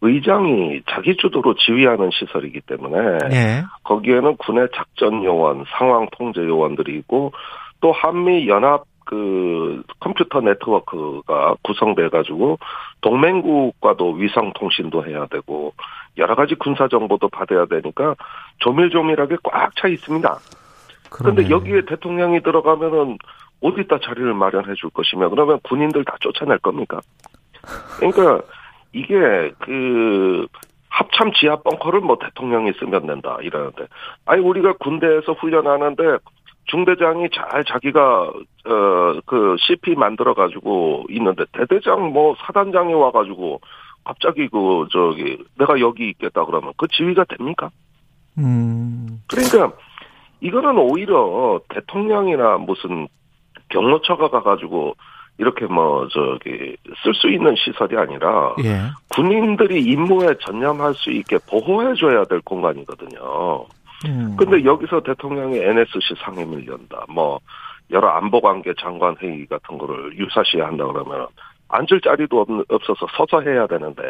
의장이 자기 주도로 지휘하는 시설이기 때문에 예. 거기에는 군의 작전 요원, 상황 통제 요원들이 있고 또 한미 연합 그 컴퓨터 네트워크가 구성돼 가지고 동맹국과도 위성 통신도 해야 되고 여러 가지 군사 정보도 받아야 되니까 조밀조밀하게 꽉 차 있습니다. 그런데 여기에 대통령이 들어가면은 어디다 자리를 마련해 줄 것이며 그러면 군인들 다 쫓아낼 겁니까? 그러니까 이게 그 합참 지하 벙커를 뭐 대통령이 쓰면 된다 이러는데 아니 우리가 군대에서 훈련하는데 중대장이 잘 자기가 그 CP 만들어 가지고 있는데 대대장 뭐 사단장이 와 가지고 갑자기 그 저기 내가 여기 있겠다 그러면 그 지휘가 됩니까? 그러니까 이거는 오히려 대통령이나 무슨 경로처가 가 가지고 이렇게 뭐 저기 쓸 수 있는 시설이 아니라 예. 군인들이 임무에 전념할 수 있게 보호해 줘야 될 공간이거든요. 근데 여기서 대통령이 NSC 상임을 연다. 뭐 여러 안보관계 장관 회의 같은 거를 유사시에 한다 그러면 앉을 자리도 없어서 서서 해야 되는데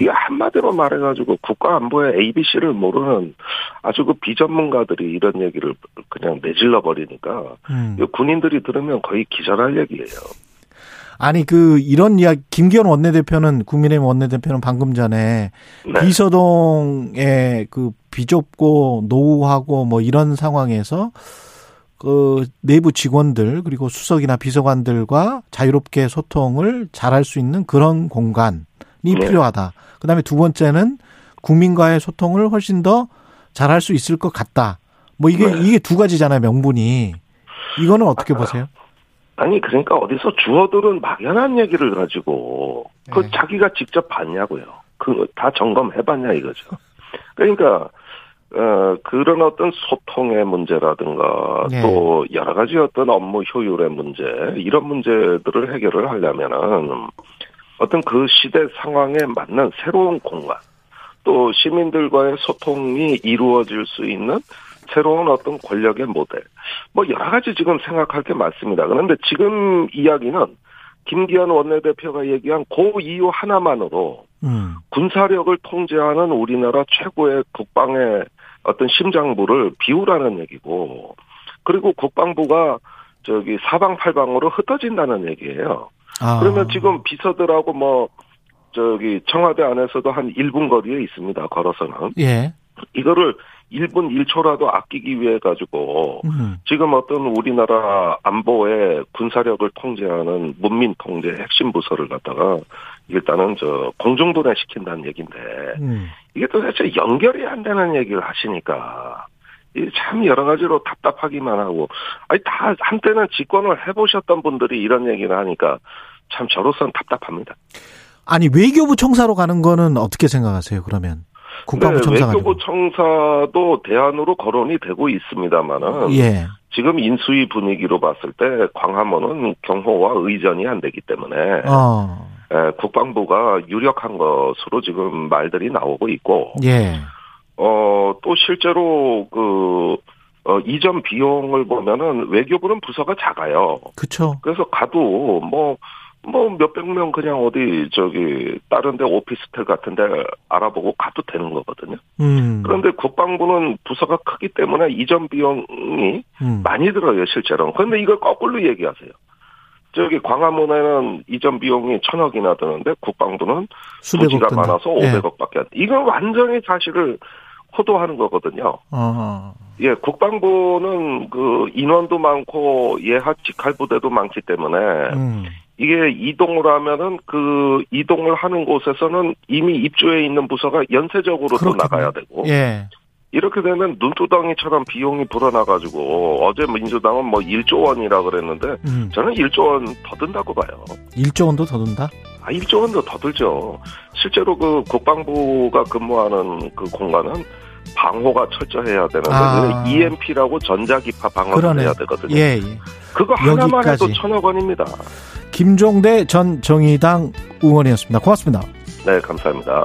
이게 한마디로 말해가지고 국가안보의 ABC를 모르는 아주 그 비전문가들이 이런 얘기를 그냥 내질러 버리니까 군인들이 들으면 거의 기절할 얘기예요. 아니 그 이런 이야기 김기현 원내대표는 국민의힘 원내대표는 방금 전에 네. 비서동에 그 비좁고 노후하고 뭐 이런 상황에서 그 내부 직원들 그리고 수석이나 비서관들과 자유롭게 소통을 잘할 수 있는 그런 공간이 네. 필요하다. 그다음에 두 번째는 국민과의 소통을 훨씬 더 잘할 수 있을 것 같다. 뭐 이게 네. 이게 두 가지잖아요 명분이. 이거는 어떻게 보세요? 아니 그러니까 어디서 주어들은 막연한 얘기를 가지고 그 네. 자기가 직접 봤냐고요. 그 다 점검해봤냐 이거죠. 그러니까 그런 어떤 소통의 문제라든가 네. 또 여러 가지 어떤 업무 효율의 문제 이런 문제들을 해결을 하려면은 어떤 그 시대 상황에 맞는 새로운 공간, 또 시민들과의 소통이 이루어질 수 있는 새로운 어떤 권력의 모델, 뭐 여러 가지 지금 생각할 게 많습니다. 그런데 지금 이야기는 김기현 원내대표가 얘기한 그 이유 하나만으로 군사력을 통제하는 우리나라 최고의 국방의 어떤 심장부를 비우라는 얘기고, 그리고 국방부가 저기 사방팔방으로 흩어진다는 얘기예요. 아. 그러면 지금 비서들하고 뭐 저기 청와대 안에서도 한 1분 거리에 있습니다. 걸어서는. 예. 이거를 1분 1초라도 아끼기 위해 가지고 지금 어떤 우리나라 안보의 군사력을 통제하는 문민 통제 핵심 부서를 갖다가 일단은 저 공중분해 시킨다는 얘기인데 이게 도대체 연결이 안 되는 얘기를 하시니까 참 여러 가지로 답답하기만 하고, 아니 다 한때는 집권을 해보셨던 분들이 이런 얘기를 하니까 참 저로서는 답답합니다. 아니 외교부 청사로 가는 거는 어떻게 생각하세요? 그러면 국방부 청사 외교부 청사도 대안으로 거론이 되고 있습니다만은 예. 지금 인수위 분위기로 봤을 때 광화문은 경호와 의전이 안 되기 때문에 예, 국방부가 유력한 것으로 지금 말들이 나오고 있고. 예. 또 실제로 이전 비용을 보면은 외교부는 부서가 작아요. 그렇죠. 그래서 가도 뭐 몇백 명 그냥 어디 저기 다른 데 오피스텔 같은 데 알아보고 가도 되는 거거든요. 그런데 국방부는 부서가 크기 때문에 이전 비용이 많이 들어요, 실제로는. 그런데 이걸 거꾸로 얘기하세요. 저기 광화문에는 이전 비용이 1,000억이나 드는데 국방부는 부지가 많아서 500억밖에 안 돼. 이건 완전히 사실을 호도하는 거거든요. 어허. 예, 국방부는 그 인원도 많고 예하 직할 부대도 많기 때문에 이게 이동을 하면은 그 이동을 하는 곳에서는 이미 입주해 있는 부서가 연쇄적으로 또 나가야 되고. 예. 이렇게 되면 눈두덩이처럼 비용이 불어나가지고 어제 민주당은 뭐 1조 원이라 그랬는데 저는 1조 원 더 든다고 봐요. 1조 원도 더 든다? 1조 원도 더 들죠. 실제로 그 국방부가 근무하는 그 공간은 방호가 철저해야 되는데 EMP라고 전자기파 방어를 해야 되거든요. 예, 예. 그거 하나만 여기까지. 해도 1,000억 원입니다. 김종대 전 정의당 의원이었습니다. 고맙습니다. 네, 감사합니다.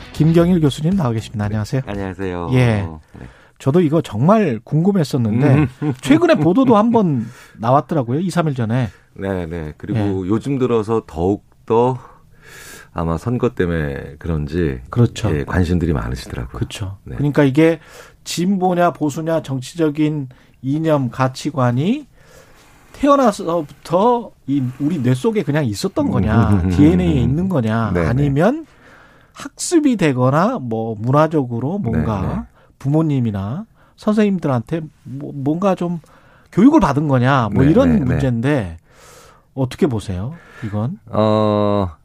김경일 교수님 나와 계십니다. 안녕하세요. 안녕하세요. 예. 저도 이거 정말 궁금했었는데 최근에 보도도 한번 나왔더라고요. 2-3일 전에. 네. 그리고 예. 요즘 들어서 더욱더 아마 선거 때문에 그런지 그렇죠. 예, 관심들이 많으시더라고요. 그렇죠. 네. 그러니까 이게 진보냐 보수냐 정치적인 이념 가치관이 태어나서부터 우리 뇌 속에 그냥 있었던 거냐, DNA에 있는 거냐, 네네. 아니면 학습이 되거나 뭐 문화적으로 뭔가 네네. 부모님이나 선생님들한테 뭔가 좀 교육을 받은 거냐, 뭐 네네. 이런 문제인데 어떻게 보세요, 이건?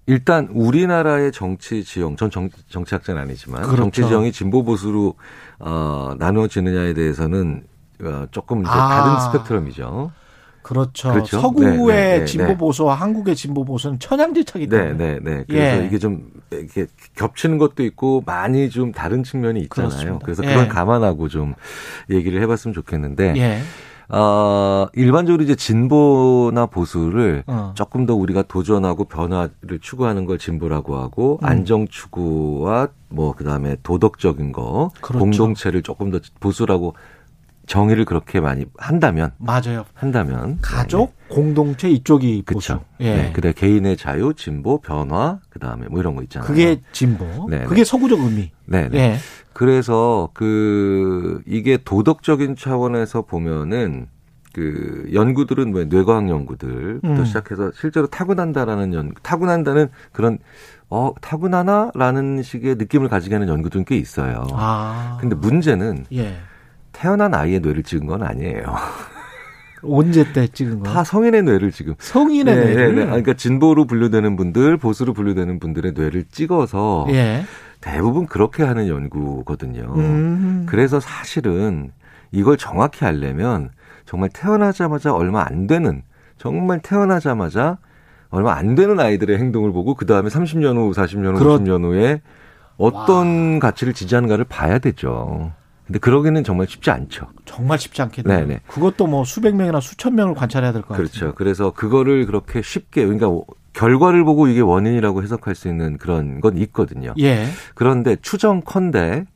일단 우리나라의 정치 지형, 전 정치학자는 아니지만 그렇죠. 정치 지형이 진보 보수로 나누어지느냐에 대해서는 조금 이제 다른 스펙트럼이죠. 그렇죠. 서구의 진보 보수와 한국의 진보 보수는 천양지차이기 때문에. 네. 그래서 예. 이게 좀 이렇게 겹치는 것도 있고 많이 좀 다른 측면이 있잖아요. 그렇습니다. 그래서 그걸 감안하고 좀 얘기를 해봤으면 좋겠는데. 예. 일반적으로 이제 진보나 보수를 조금 더 우리가 도전하고 변화를 추구하는 걸 진보라고 하고 안정 추구와 뭐 그다음에 도덕적인 거, 그렇죠. 공동체를 조금 더 보수라고. 정의를 그렇게 많이 한다면. 맞아요. 한다면. 가족, 네. 공동체 이쪽이 보수. 예. 네. 근데 개인의 자유, 진보, 변화, 그 다음에 뭐 이런 거 있잖아요. 그게 진보. 네네. 그게 서구적 의미. 네. 예. 그래서 이게 도덕적인 차원에서 보면은 그 연구들은 뭐 뇌과학 연구들부터 시작해서 실제로 타고난다라는 타고난다는 그런 타고나나라는 식의 느낌을 가지게 하는 연구들은 꽤 있어요. 아. 근데 문제는 예. 태어난 아이의 뇌를 찍은 건 아니에요. 언제 때 찍은 거예요? 다 성인의 뇌를 지금. 성인의 네, 뇌를? 네, 네. 그러니까 진보로 분류되는 분들, 보수로 분류되는 분들의 뇌를 찍어서 예. 대부분 그렇게 하는 연구거든요. 그래서 사실은 이걸 정확히 알려면 정말 태어나자마자 얼마 안 되는 아이들의 행동을 보고 그다음에 30년 후, 40년 후, 50년 후에 어떤 와. 가치를 지지하는가를 봐야 되죠. 근데 그러기는 정말 쉽지 않죠. 정말 쉽지 않겠네요. 네네. 그것도 뭐 수백 명이나 수천 명을 관찰해야 될 것 같아요. 그렇죠. 같은데. 그래서 그거를 그렇게 쉽게 그러니까 결과를 보고 이게 원인이라고 해석할 수 있는 그런 건 있거든요. 예. 그런데 추정컨대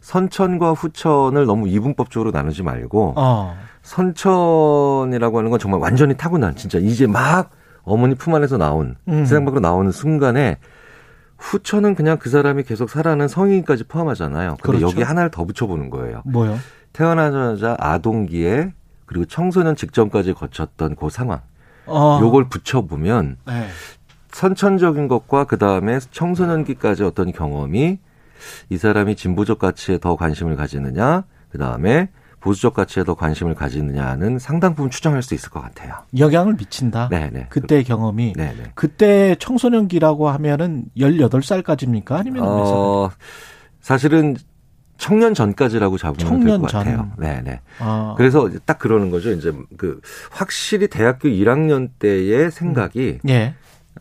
선천과 후천을 너무 이분법적으로 나누지 말고 선천이라고 하는 건 정말 완전히 타고난 진짜 이제 막 어머니 품 안에서 나온 세상 밖으로 나오는 순간에 후천은 그냥 그 사람이 계속 살아가는 성인까지 포함하잖아요. 근데 그렇죠. 여기 하나를 더 붙여보는 거예요. 뭐요? 태어나자마자 아동기에 그리고 청소년 직전까지 거쳤던 그 상황. 요걸 붙여보면 네. 선천적인 것과 그다음에 청소년기까지 어떤 경험이 이 사람이 진보적 가치에 더 관심을 가지느냐 그다음에 보수적 가치에 더 관심을 가지느냐는 상당 부분 추정할 수 있을 것 같아요. 영향을 미친다? 네네. 그때의 경험이. 네네. 그때 청소년기라고 하면은 18살까지입니까? 아니면 몇 살? 사실은 청년 전까지라고 잡으면 될 것 같아요. 네네. 아. 그래서 딱 그러는 거죠. 이제 그 확실히 대학교 1학년 때의 생각이. 예.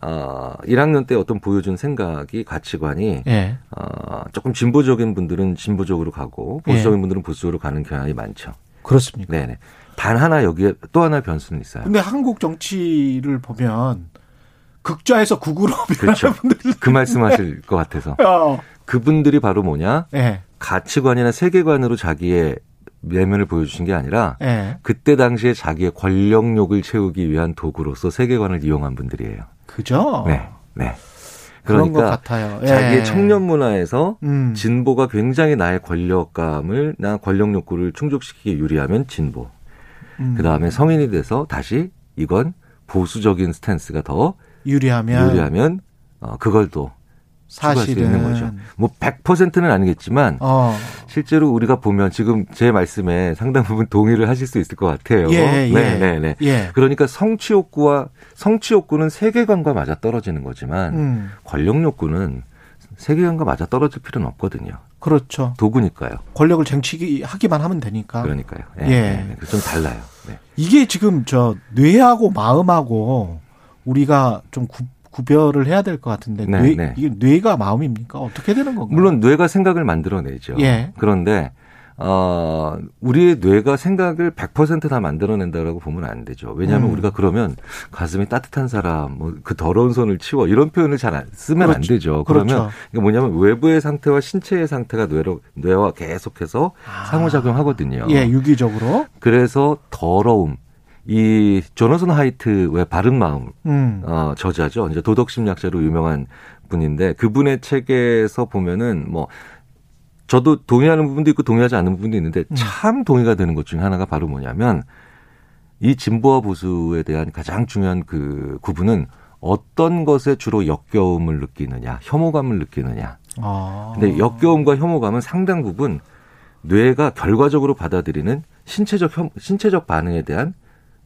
1학년 때 어떤 보여준 생각이 가치관이 예. 조금 진보적인 분들은 진보적으로 가고 보수적인 예. 분들은 보수적으로 가는 경향이 많죠. 그렇습니까? 네네. 단 하나 여기에 또 하나 변수는 있어요. 근데 한국 정치를 보면 극좌에서 극우로 변하는 분들 그 말씀하실 것 같아서 그분들이 바로 뭐냐? 예. 가치관이나 세계관으로 자기의 내면을 보여주신 게 아니라 예. 그때 당시에 자기의 권력욕을 채우기 위한 도구로서 세계관을 이용한 분들이에요. 그죠? 네, 네. 그러니까 그런 것 같아요. 예. 자기의 청년 문화에서 진보가 굉장히 나의 권력감을, 나 권력 욕구를 충족시키기 유리하면 진보. 그 다음에 성인이 돼서 다시 이건 보수적인 스탠스가 더 유리하면 그걸 또 추구할 수 있는 거죠. 뭐 100%는 아니겠지만 실제로 우리가 보면 지금 제 말씀에 상당 부분 동의를 하실 수 있을 것 같아요. 예, 네, 네, 네. 예. 그러니까 성취욕구는 세계관과 맞아 떨어지는 거지만 권력욕구는 세계관과 맞아 떨어질 필요는 없거든요. 그렇죠. 도구니까요. 권력을 쟁취하기만 하면 되니까. 그러니까요. 예, 예. 네, 네. 좀 달라요. 네. 이게 지금 저 뇌하고 마음하고 우리가 좀 구별을 해야 될 것 같은데 네, 네. 이게 뇌가 마음입니까? 어떻게 되는 건가요? 물론 뇌가 생각을 만들어내죠. 예. 그런데 우리의 뇌가 생각을 100% 다 만들어낸다라고 보면 안 되죠. 왜냐하면 우리가 그러면 가슴이 따뜻한 사람, 뭐 그 더러운 손을 치워 이런 표현을 잘 쓰면 그렇죠. 안 되죠. 그러면 그렇죠. 이게 뭐냐면 외부의 상태와 신체의 상태가 뇌와 계속해서 상호작용하거든요. 예, 유기적으로. 그래서 더러움. 이 조너선 하이트의 바른 마음 저자죠. 이제 도덕 심리학자로 유명한 분인데 그분의 책에서 보면은 뭐 저도 동의하는 부분도 있고 동의하지 않는 부분도 있는데 참 동의가 되는 것 중에 하나가 바로 뭐냐면 이 진보와 보수에 대한 가장 중요한 그 구분은 어떤 것에 주로 역겨움을 느끼느냐, 혐오감을 느끼느냐. 근데 역겨움과 혐오감은 상당 부분 뇌가 결과적으로 받아들이는 신체적 반응에 대한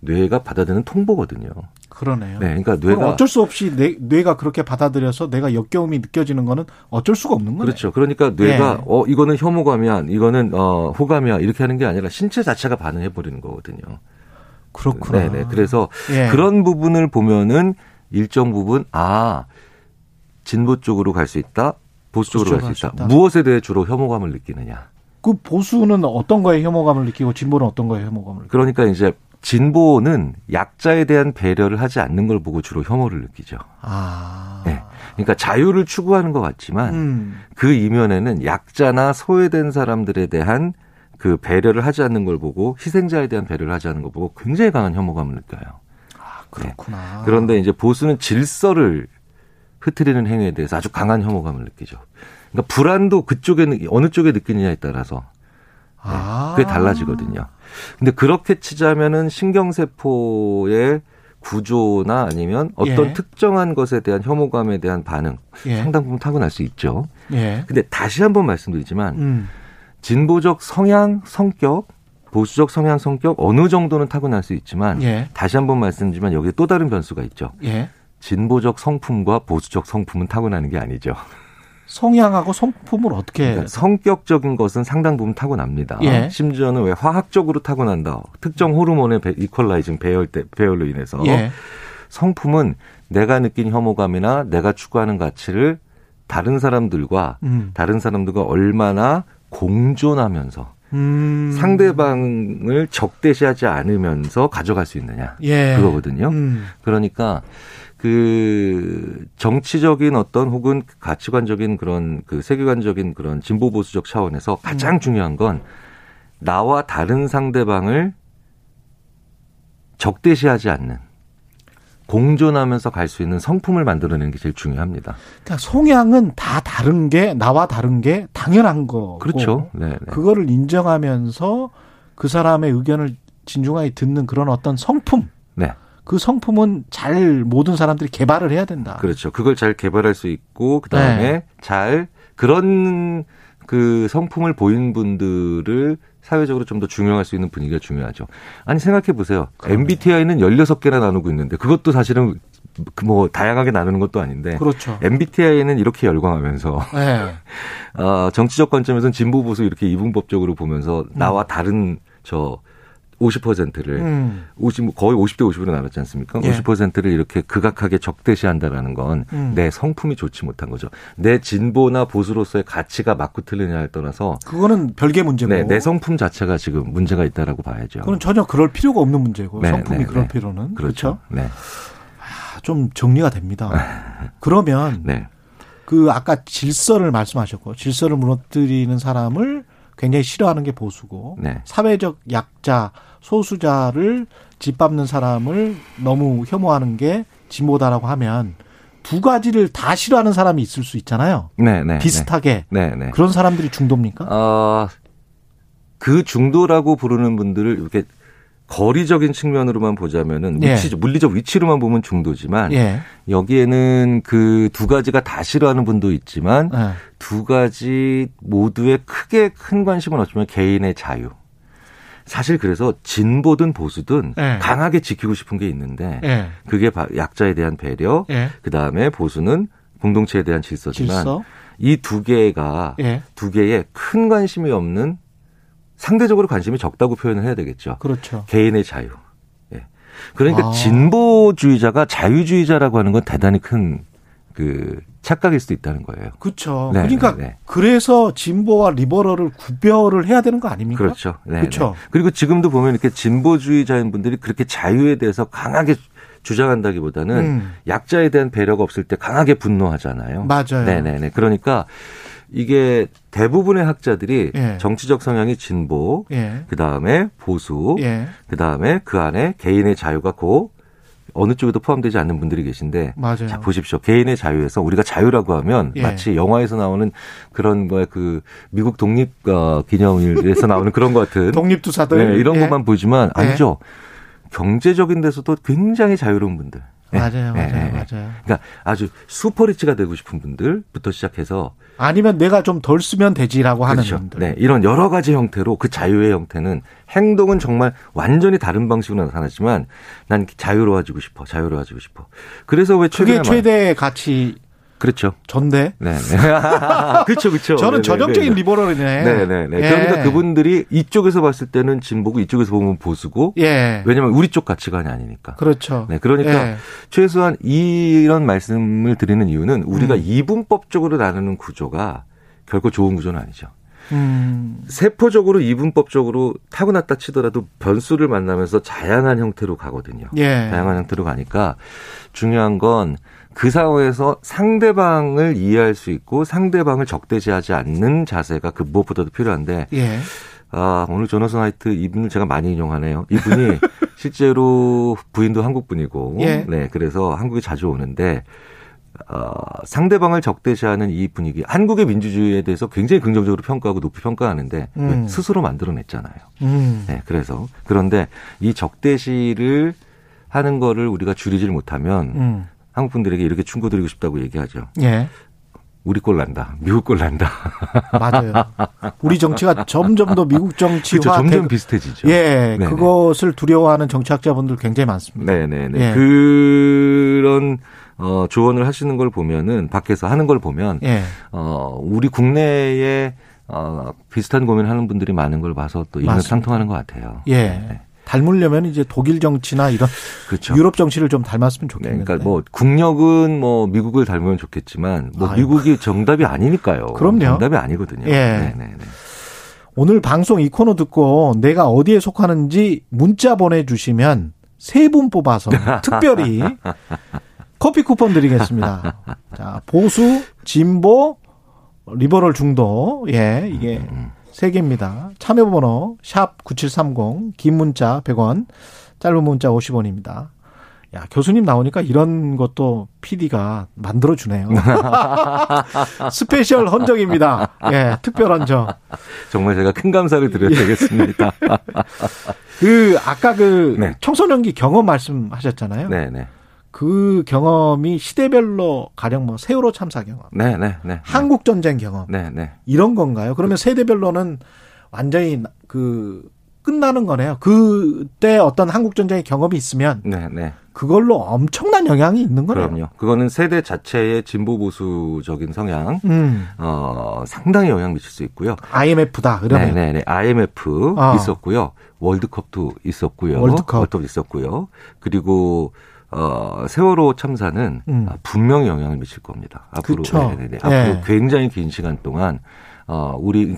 뇌가 받아들이는 통보거든요. 그러네요. 네, 그러니까 뇌가 어쩔 수 없이 뇌가 그렇게 받아들여서 내가 역겨움이 느껴지는 거는 어쩔 수가 없는 거예요. 그렇죠. 그러니까 뇌가 네. 이거는 혐오감이야, 이거는 호감이야 이렇게 하는 게 아니라 신체 자체가 반응해 버리는 거거든요. 그렇구나. 네, 그래서 예. 그런 부분을 보면은 일정 부분 진보 쪽으로 갈 수 있다, 보수 쪽으로 갈 수 있다. 무엇에 대해 주로 혐오감을 느끼느냐? 그 보수는 어떤 거에 혐오감을 느끼고 진보는 어떤 거에 혐오감을? 그러니까 이제. 진보는 약자에 대한 배려를 하지 않는 걸 보고 주로 혐오를 느끼죠. 네. 그러니까 자유를 추구하는 것 같지만 그 이면에는 약자나 소외된 사람들에 대한 그 배려를 하지 않는 걸 보고 희생자에 대한 배려를 하지 않는 걸 보고 굉장히 강한 혐오감을 느껴요. 그렇구나. 네. 그런데 이제 보수는 질서를 흐트리는 행위에 대해서 아주 강한 혐오감을 느끼죠. 그러니까 불안도 그쪽에 어느 쪽에 느끼느냐에 따라서 아. 그게 달라지거든요. 근데 그렇게 치자면은 신경세포의 구조나 아니면 어떤 예. 특정한 것에 대한 혐오감에 대한 반응 예. 상당 부분 타고날 수 있죠. 예. 근데 다시 한번 말씀드리지만 진보적 성향, 성격, 보수적 성향, 성격 어느 정도는 타고날 수 있지만 예. 다시 한번 말씀드리지만 여기에 또 다른 변수가 있죠. 예. 진보적 성품과 보수적 성품은 타고나는 게 아니죠. 성향하고 성품을 어떻게 그러니까 성격적인 것은 상당 부분 타고납니다. 예. 심지어는 왜 화학적으로 타고난다. 특정 호르몬의 이퀄라이징 배열로 인해서 예. 성품은 내가 느낀 혐오감이나 내가 추구하는 가치를 다른 사람들과 얼마나 공존하면서 상대방을 적대시하지 않으면서 가져갈 수 있느냐 예. 그거거든요. 그러니까 그 정치적인 어떤 혹은 가치관적인 그런 그 세계관적인 그런 진보 보수적 차원에서 가장 중요한 건 나와 다른 상대방을 적대시하지 않는 공존하면서 갈 수 있는 성품을 만들어내는 게 제일 중요합니다. 그러니까 성향은 다 다른 게 나와 다른 게 당연한 거고. 그렇죠. 네네. 그거를 인정하면서 그 사람의 의견을 진중하게 듣는 그런 어떤 성품. 네. 그 성품은 잘 모든 사람들이 개발을 해야 된다. 그렇죠. 그걸 잘 개발할 수 있고 그다음에 네. 잘 그런 그 성품을 보인 분들을 사회적으로 좀 더 중용할 수 있는 분위기가 중요하죠. 아니 생각해 보세요. MBTI는 16개나 나누고 있는데 그것도 사실은 뭐 다양하게 나누는 것도 아닌데 그렇죠. MBTI는 이렇게 열광하면서 네. 정치적 관점에서는 진보 보수 이렇게 이분법적으로 보면서 나와 다른 저 50%를 50 거의 50대 50으로 나눴지 않습니까? 예. 50%를 이렇게 극악하게 적대시한다라는 건 내 성품이 좋지 못한 거죠. 내 진보나 보수로서의 가치가 맞고 틀리냐에 떠나서 그거는 별개 문제고 네, 내 성품 자체가 지금 문제가 있다라고 봐야죠. 그건 전혀 그럴 필요가 없는 문제고 네, 성품이 네, 그럴 네. 필요는 그렇죠. 네. 아, 좀 정리가 됩니다. 그러면 네. 그 아까 질서를 말씀하셨고 질서를 무너뜨리는 사람을 굉장히 싫어하는 게 보수고 네. 사회적 약자, 소수자를 짓밟는 사람을 너무 혐오하는 게 진보다라고 하면 두 가지를 다 싫어하는 사람이 있을 수 있잖아요. 네, 네, 비슷하게. 네, 네. 그런 사람들이 중도입니까? 그 중도라고 부르는 분들을 이렇게 거리적인 측면으로만 보자면은 위치, 예. 물리적 위치로만 보면 중도지만 예. 여기에는 그 두 가지가 다 싫어하는 분도 있지만 예. 두 가지 모두에 크게 큰 관심은 없지만 개인의 자유. 사실 그래서 진보든 보수든 예. 강하게 지키고 싶은 게 있는데 예. 그게 약자에 대한 배려, 예. 그다음에 보수는 공동체에 대한 질서지만 질서? 이 두 개가 예. 두 개에 큰 관심이 없는 상대적으로 관심이 적다고 표현을 해야 되겠죠. 그렇죠. 개인의 자유. 예. 그러니까 아. 진보주의자가 자유주의자라고 하는 건 대단히 큰 그 착각일 수도 있다는 거예요. 그렇죠. 네, 그러니까 네, 네. 그래서 진보와 리버럴을 구별을 해야 되는 거 아닙니까? 그렇죠. 네, 그렇죠. 네. 그리고 지금도 보면 이렇게 진보주의자인 분들이 그렇게 자유에 대해서 강하게 주장한다기보다는 약자에 대한 배려가 없을 때 강하게 분노하잖아요. 맞아요. 네네네. 그러니까 이게 대부분의 학자들이 예. 정치적 성향이 진보, 예. 그다음에 보수, 예. 그다음에 그 안에 개인의 자유가 고 어느 쪽에도 포함되지 않는 분들이 계신데 맞아요. 자 보십시오. 개인의 자유에서 우리가 자유라고 하면 예. 마치 영화에서 나오는 그런 거에 그 미국 독립 기념일에서 나오는 그런 것 같은 독립투사들 네, 이런 예. 것만 보지만 아니죠. 예. 경제적인 데서도 굉장히 자유로운 분들. 네. 맞아요, 네. 맞아요, 네. 맞아요. 그러니까 아주 슈퍼리치가 되고 싶은 분들부터 시작해서 아니면 내가 좀 덜 쓰면 되지라고 하는 그렇죠. 분들. 네, 이런 여러 가지 형태로 그 자유의 형태는 행동은 정말 완전히 다른 방식으로 나타나지만 난 자유로워지고 싶어, 자유로워지고 싶어. 그래서 왜 그게 최대의 가치. 그렇죠. 전대. 네. 그렇죠, 그렇죠. 저는 네네, 전형적인 리버럴이네. 네네네. 네. 그러니까 그분들이 이쪽에서 봤을 때는 진보고 이쪽에서 보면 보수고. 예. 왜냐하면 우리 쪽 가치관이 아니니까. 그렇죠. 네. 그러니까 예. 최소한 이런 말씀을 드리는 이유는 우리가 이분법적으로 나누는 구조가 결코 좋은 구조는 아니죠. 세포적으로 이분법적으로 타고났다 치더라도 변수를 만나면서 다양한 형태로 가거든요. 예. 다양한 형태로 가니까 중요한 건 그 상황에서 상대방을 이해할 수 있고 상대방을 적대시하지 않는 자세가 그 무엇보다도 필요한데 예. 아, 오늘 조너선 화이트 이분을 제가 많이 인용하네요. 이분이 실제로 부인도 한국 분이고 예. 네, 그래서 한국에 자주 오는데 상대방을 적대시하는 이 분위기, 한국의 민주주의에 대해서 굉장히 긍정적으로 평가하고 높이 평가하는데 왜 스스로 만들어냈잖아요. 네, 그래서 그런데 이 적대시를 하는 거를 우리가 줄이질 못하면 한국 분들에게 이렇게 충고드리고 싶다고 얘기하죠. 예. 우리 꼴 난다. 미국 꼴 난다. 맞아요. 우리 정치가 점점 더 미국 정치와 그렇죠. 점점 비슷해지죠. 예, 네네. 그것을 두려워하는 정치학자분들 굉장히 많습니다. 네네네. 예. 그런 조언을 하시는 걸 보면은 밖에서 하는 걸 보면 예. 우리 국내에 비슷한 고민하는 분들이 많은 걸 봐서 또 이런 상통하는 것 같아요. 예. 네. 닮으려면 이제 독일 정치나 이런 그렇죠. 유럽 정치를 좀 닮았으면 좋겠는데. 그러니까 뭐 국력은 뭐 미국을 닮으면 좋겠지만 뭐 아이고. 미국이 정답이 아니니까요. 그럼요. 정답이 아니거든요. 예. 네네네. 오늘 방송 이 코너 듣고 내가 어디에 속하는지 문자 보내주시면 세 분 뽑아서 특별히 커피 쿠폰 드리겠습니다. 자, 보수, 진보, 리버럴 중도. 예, 이게. 세 개입니다. 참여번호 샵 9730, 긴 문자 100원, 짧은 문자 50원입니다. 야, 교수님 나오니까 이런 것도 PD가 만들어주네요. 스페셜 헌정입니다. 예, 특별 헌정. 정말 제가 큰 감사를 드려야 되겠습니다. 아까 네. 청소년기 경험 말씀하셨잖아요. 네네. 그 경험이 시대별로 가령 뭐 세월호 참사 경험, 네. 한국 전쟁 경험, 네. 이런 건가요? 그러면 세대별로는 완전히 끝나는 거네요. 그때 어떤 한국 전쟁의 경험이 있으면 네. 그걸로 엄청난 영향이 있는 거네요. 그럼요. 그거는 세대 자체의 진보 보수적인 성향, 상당히 영향 미칠 수 있고요. IMF다. 그러면 네. IMF 있었고요. 월드컵도 있었고요. 월드컵 있었고요. 그리고 세월호 참사는 분명히 영향을 미칠 겁니다. 앞으로, 네. 앞으로 굉장히 긴 시간 동안 우리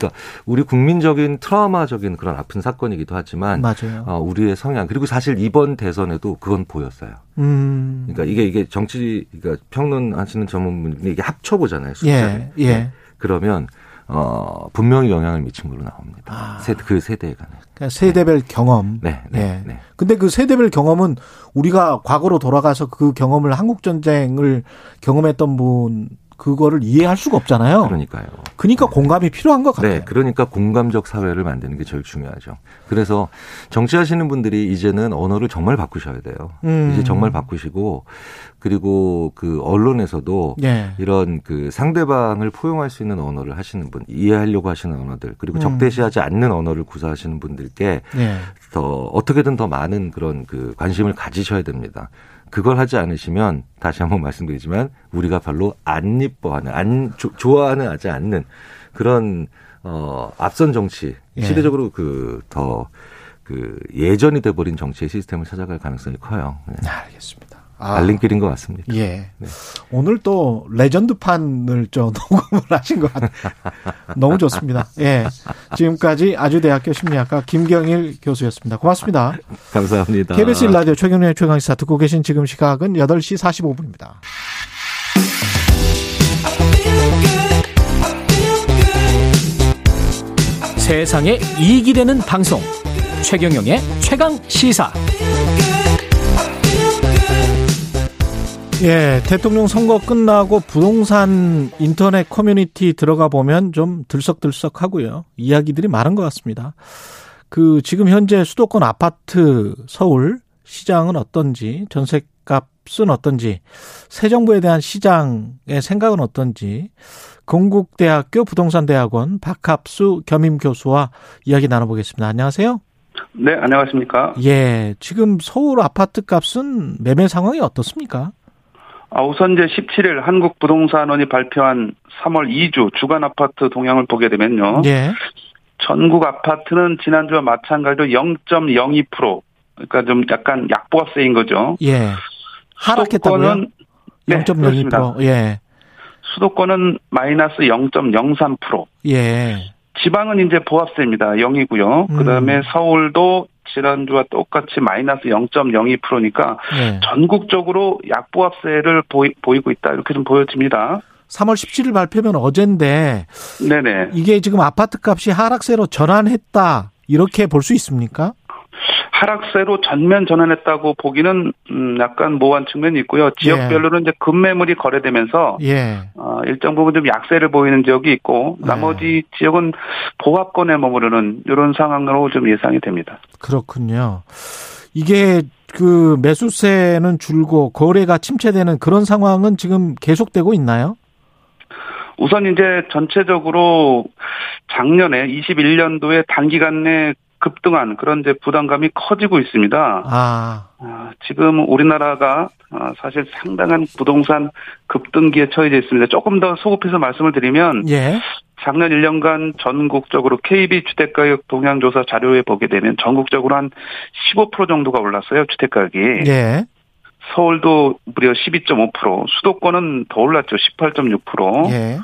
국민적인 트라우마적인 그런 아픈 사건이기도 하지만 맞아요. 우리의 성향 그리고 사실 이번 대선에도 그건 보였어요. 그러니까 이게 정치 그러니까 평론하시는 전문분이 이게 합쳐보잖아요. 숫자를. 예. 그러면 분명히 영향을 미친 걸로 나옵니다. 그 세대에 관해서. 그러니까 세대별 네. 경험. 네. 근데 그 세대별 경험은 우리가 과거로 돌아가서 그 경험을 한국전쟁을 경험했던 분 그거를 이해할 수가 없잖아요. 그러니까요. 그러니까 공감이 필요한 것 같아요. 네. 그러니까 공감적 사회를 만드는 게 제일 중요하죠. 그래서 정치하시는 분들이 이제는 언어를 정말 바꾸셔야 돼요. 이제 정말 바꾸시고 그리고 그 언론에서도 네. 이런 그 상대방을 포용할 수 있는 언어를 하시는 분, 이해하려고 하시는 언어들, 그리고 적대시하지 않는 언어를 구사하시는 분들께 네. 어떻게든 더 많은 그런 그 관심을 가지셔야 됩니다. 그걸 하지 않으시면 다시 한번 말씀드리지만 우리가 별로 안 이뻐하는, 좋아하는 하지 않는 그런 앞선 정치 시대적으로 예전이 돼버린 정치의 시스템을 찾아갈 가능성이 커요. 네. 알겠습니다. 알림길인 것 같습니다. 예. 네. 오늘 또 레전드판을 녹음을 하신 것 같아요. 너무 좋습니다. 예. 지금까지 아주대학교 심리학과 김경일 교수였습니다. 고맙습니다. 감사합니다. KBS 1라디오 최경영의 최강시사 듣고 계신 지금 시각은 8시 45분입니다. 세상에 이익이 되는 방송 최경영의 최강시사. 예, 대통령 선거 끝나고 부동산 인터넷 커뮤니티 들어가 보면 좀 들썩들썩 하고요. 이야기들이 많은 것 같습니다. 지금 현재 수도권 아파트 서울 시장은 어떤지, 전셋값은 어떤지, 새 정부에 대한 시장의 생각은 어떤지, 건국대학교 부동산대학원 박합수 겸임 교수와 이야기 나눠보겠습니다. 안녕하세요. 네, 안녕하십니까. 예, 지금 서울 아파트 값은 매매 상황이 어떻습니까? 우선 이제 17일 한국부동산원이 발표한 3월 2주 주간 아파트 동향을 보게 되면요. 예. 전국 아파트는 지난주와 마찬가지로 0.02%. 그러니까 좀 약간 약보가 세인 거죠. 예. 하락했다고요? 0.02%. 네, 예. 수도권은 마이너스 0.03%. 예. 지방은 이제 보합세입니다. 0이고요. 그다음에 서울도 지난주와 똑같이 마이너스 0.02%니까 네. 전국적으로 약보합세를 보이고 있다. 이렇게 좀 보여집니다. 3월 17일 발표면 어젠데 네네. 이게 지금 아파트값이 하락세로 전환했다. 이렇게 볼 수 있습니까? 하락세로 전면 전환했다고 보기는 약간 모호한 측면이 있고요. 지역별로는 이제 급매물이 거래되면서 일정 부분 좀 약세를 보이는 지역이 있고 나머지 지역은 보합권에 머무르는 이런 상황으로 좀 예상이 됩니다. 그렇군요. 이게 그 매수세는 줄고 거래가 침체되는 그런 상황은 지금 계속되고 있나요? 우선 이제 전체적으로 작년에 21년도에 단기간 내 급등한 그런 이제 부담감이 커지고 있습니다. 지금 우리나라가 사실 상당한 부동산 급등기에 처해져 있습니다. 조금 더 소급해서 말씀을 드리면 작년 1년간 전국적으로 KB 주택가격 동향조사 자료에 보게 되면 전국적으로 한 15% 정도가 올랐어요. 주택가격이. 서울도 무려 12.5%, 수도권은 더 올랐죠. 18.6%.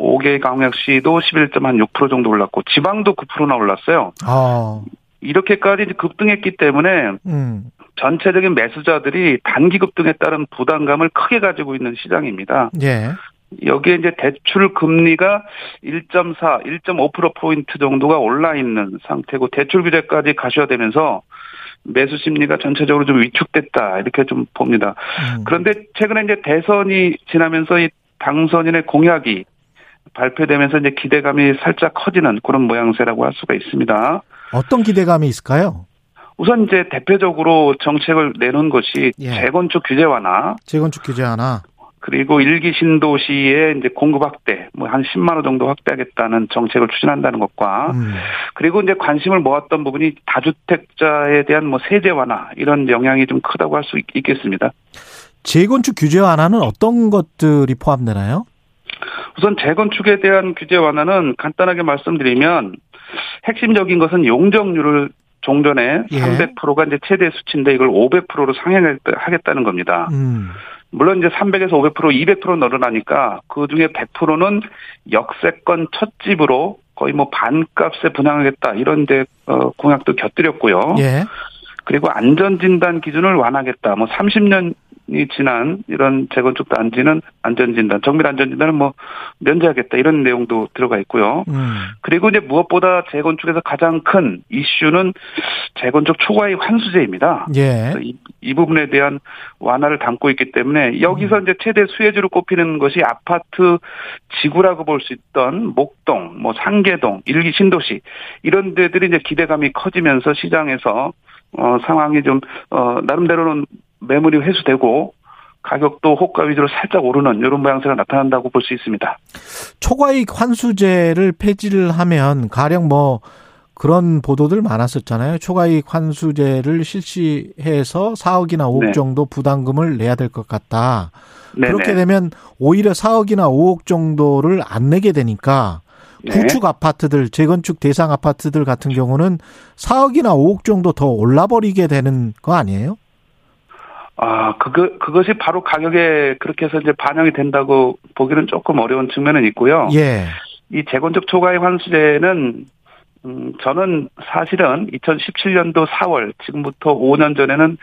5개 광역시도 11.6% 정도 올랐고 지방도 9%나 올랐어요. 이렇게까지 급등했기 때문에 전체적인 매수자들이 단기 급등에 따른 부담감을 크게 가지고 있는 시장입니다. 여기에 이제 대출 금리가 1.4, 1.5%포인트 정도가 올라 있는 상태고 대출 규제까지 가셔되면서 매수 심리가 전체적으로 좀 위축됐다 이렇게 좀 봅니다. 그런데 최근에 이제 대선이 지나면서 이 당선인의 공약이 발표되면서 이제 기대감이 살짝 커지는 그런 모양새라고 할 수가 있습니다. 어떤 기대감이 있을까요? 우선 이제 대표적으로 정책을 내놓은 것이 재건축 규제 완화, 그리고 1기 신도시의 이제 공급 확대, 뭐 한 10만 호 정도 확대하겠다는 정책을 추진한다는 것과, 그리고 이제 관심을 모았던 부분이 다주택자에 대한 뭐 세제 완화 이런 영향이 좀 크다고 할 수 있겠습니다. 재건축 규제 완화는 어떤 것들이 포함되나요? 우선 재건축에 대한 규제 완화는 간단하게 말씀드리면 핵심적인 것은 용적률을 종전에 300%가 이제 최대 수치인데 이걸 500%로 상향하겠다는 겁니다. 물론 이제 300에서 500%, 200% 늘어나니까 그중에 100%는 역세권 첫 집으로 거의 뭐 반값에 분양하겠다 이런 데 공약도 곁들였고요. 그리고 안전진단 기준을 완화하겠다. 뭐 30년이 지난 이런 재건축 단지는 안전진단, 정밀 안전진단은 뭐 면제하겠다 이런 내용도 들어가 있고요. 그리고 이제 무엇보다 재건축에서 가장 큰 이슈는 재건축 초과이익 환수제입니다. 이 부분에 대한 완화를 담고 있기 때문에 여기서 이제 최대 수혜주로 꼽히는 것이 아파트 지구라고 볼 수 있던 목동, 뭐 상계동, 일기 신도시 이런 데들이 이제 기대감이 커지면서 시장에서 상황이 좀 나름대로는 매물이 회수되고 가격도 호가 위주로 살짝 오르는 이런 모양새가 나타난다고 볼 수 있습니다. 초과이익 환수제를 폐지를 하면 가령 뭐 그런 보도들 많았었잖아요. 초과이익 환수제를 실시해서 4억이나 5억 정도 부담금을 내야 될 것 같다. 그렇게 되면 오히려 4억이나 5억 정도를 안 내게 되니까 구축 아파트들, 재건축 대상 아파트들 같은 경우는 4억이나 5억 정도 더 올라버리게 되는 거 아니에요? 그것이 바로 가격에 그렇게 해서 이제 반영이 된다고 보기는 조금 어려운 측면은 있고요. 이 재건축 초과이익 환수제는 저는 사실은 2017년도 4월 지금부터 5년 전에는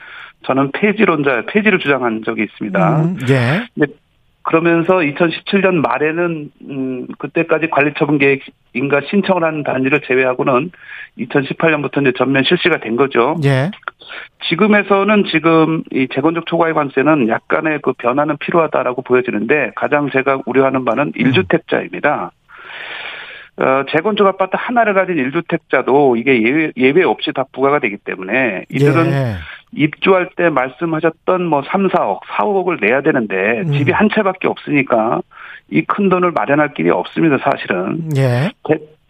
저는 폐지를 주장한 적이 있습니다. 그러면서 2017년 말에는 그때까지 관리처분 계획인가 신청을 한 단지를 제외하고는 2018년부터 이제 전면 실시가 된 거죠. 지금에서는 지금 이 재건축 초과이익 관세는 약간의 그 변화는 필요하다라고 보여지는데 가장 제가 우려하는 바는 1주택자입니다. 재건축 아파트 하나를 가진 1주택자도 이게 예외 없이 다 부과가 되기 때문에 이들은 입주할 때 말씀하셨던 뭐 3, 4억, 4,5억을 내야 되는데 집이 한 채밖에 없으니까 이 큰 돈을 마련할 길이 없습니다, 사실은.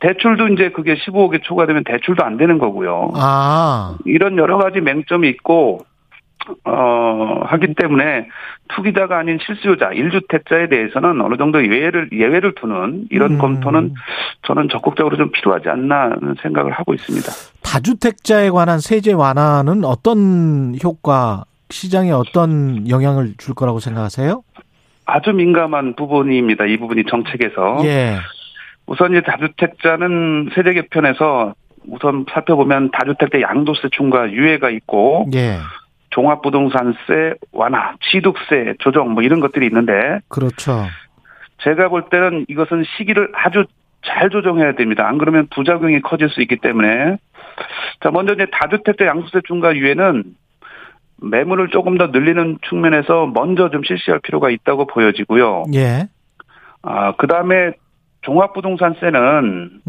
대출도 이제 그게 15억이 초과되면 대출도 안 되는 거고요. 이런 여러 가지 맹점이 있고 하기 때문에 투기자가 아닌 실수요자, 1주택자에 대해서는 어느 정도 예외를 두는 이런 검토는 저는 적극적으로 좀 필요하지 않나 하는 생각을 하고 있습니다. 다주택자에 관한 세제 완화는 어떤 효과, 시장에 어떤 영향을 줄 거라고 생각하세요? 아주 민감한 부분입니다. 이 부분이 정책에서. 우선 이제 다주택자는 세제 개편에서 우선 살펴보면 다주택자 양도세 중과 유예가 있고 종합부동산세 완화, 취득세 조정 뭐 이런 것들이 있는데 제가 볼 때는 이것은 시기를 아주 잘 조정해야 됩니다. 안 그러면 부작용이 커질 수 있기 때문에. 자, 먼저 이제 다주택자 양도세 중과 유예는 매물을 조금 더 늘리는 측면에서 먼저 좀 실시할 필요가 있다고 보여지고요. 예. 아, 그다음에 종합부동산세는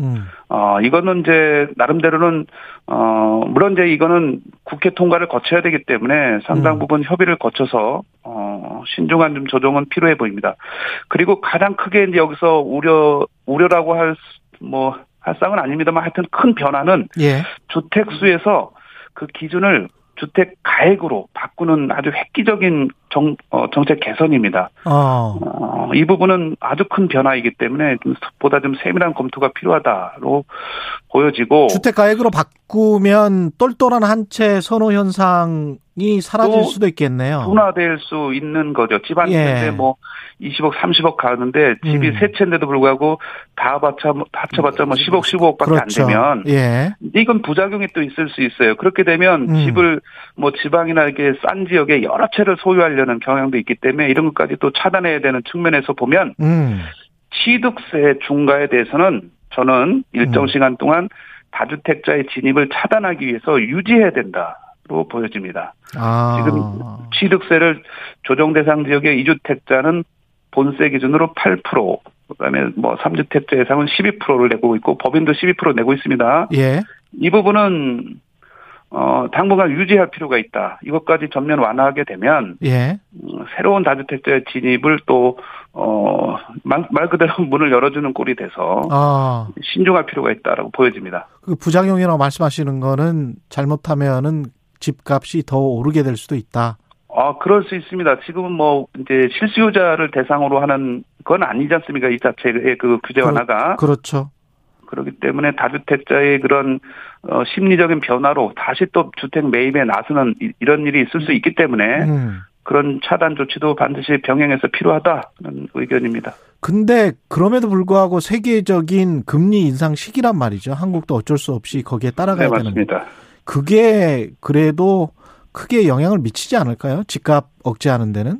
이거는 이제 나름대로는 물론 이제 이거는 국회 통과를 거쳐야 되기 때문에 상당 부분 협의를 거쳐서 신중한 좀 조정은 필요해 보입니다. 그리고 가장 크게 이제 여기서 우려라고 할 상은 아닙니다만 하여튼 큰 변화는 예. 주택 수에서 그 기준을 주택 가액으로 바꾸는 아주 획기적인 정책 개선입니다. 이 부분은 아주 큰 변화이기 때문에 보다 좀 세밀한 검토가 필요하다로 보여지고. 주택 가액으로 바꾸면 똘똘한 한 채 선호 현상이 사라질 수도 있겠네요. 둔화될 수 있는 거죠. 집 한 채인데 예. 뭐 20억, 30억 가는데 집이 세 채인데도 불구하고 다 합쳐봤자 뭐 10억, 15억밖에 그렇죠. 안 되면 예. 이건 부작용이 또 있을 수 있어요. 그렇게 되면 집을 뭐 지방이나 이렇게 싼 지역에 여러 채를 소유하려는 경향도 있기 때문에 이런 것까지 또 차단해야 되는 측면에서 보면 취득세 중과에 대해서는 저는 일정 시간 동안 다주택자의 진입을 차단하기 위해서 유지해야 된다로 보여집니다. 지금 취득세를 조정 대상 지역의 2주택자는 본세 기준으로 8%, 그다음에 뭐 3주택자 예상은 12%를 내고 있고 법인도 12% 내고 있습니다. 예. 이 부분은 당분간 유지할 필요가 있다. 이것까지 전면 완화하게 되면 예. 새로운 다주택자의 진입을 또 말 그대로 문을 열어주는 꼴이 돼서 신중할 필요가 있다라고 보여집니다. 그 부작용이라고 말씀하시는 거는 잘못하면은 집값이 더 오르게 될 수도 있다. 그럴 수 있습니다. 지금은 뭐 이제 실수요자를 대상으로 하는 건 아니지 않습니까? 이 자체의 그 규제 완화가 그렇죠. 그렇기 때문에 다주택자의 그런 심리적인 변화로 다시 또 주택 매입에 나서는 이런 일이 있을 수 있기 때문에 그런 차단 조치도 반드시 병행해서 필요하다는 의견입니다. 근데 그럼에도 불구하고 세계적인 금리 인상 시기란 말이죠. 한국도 어쩔 수 없이 거기에 따라가야 되는. 네, 맞습니다. 되는데. 그게 그래도 크게 영향을 미치지 않을까요? 집값 억제하는 데는?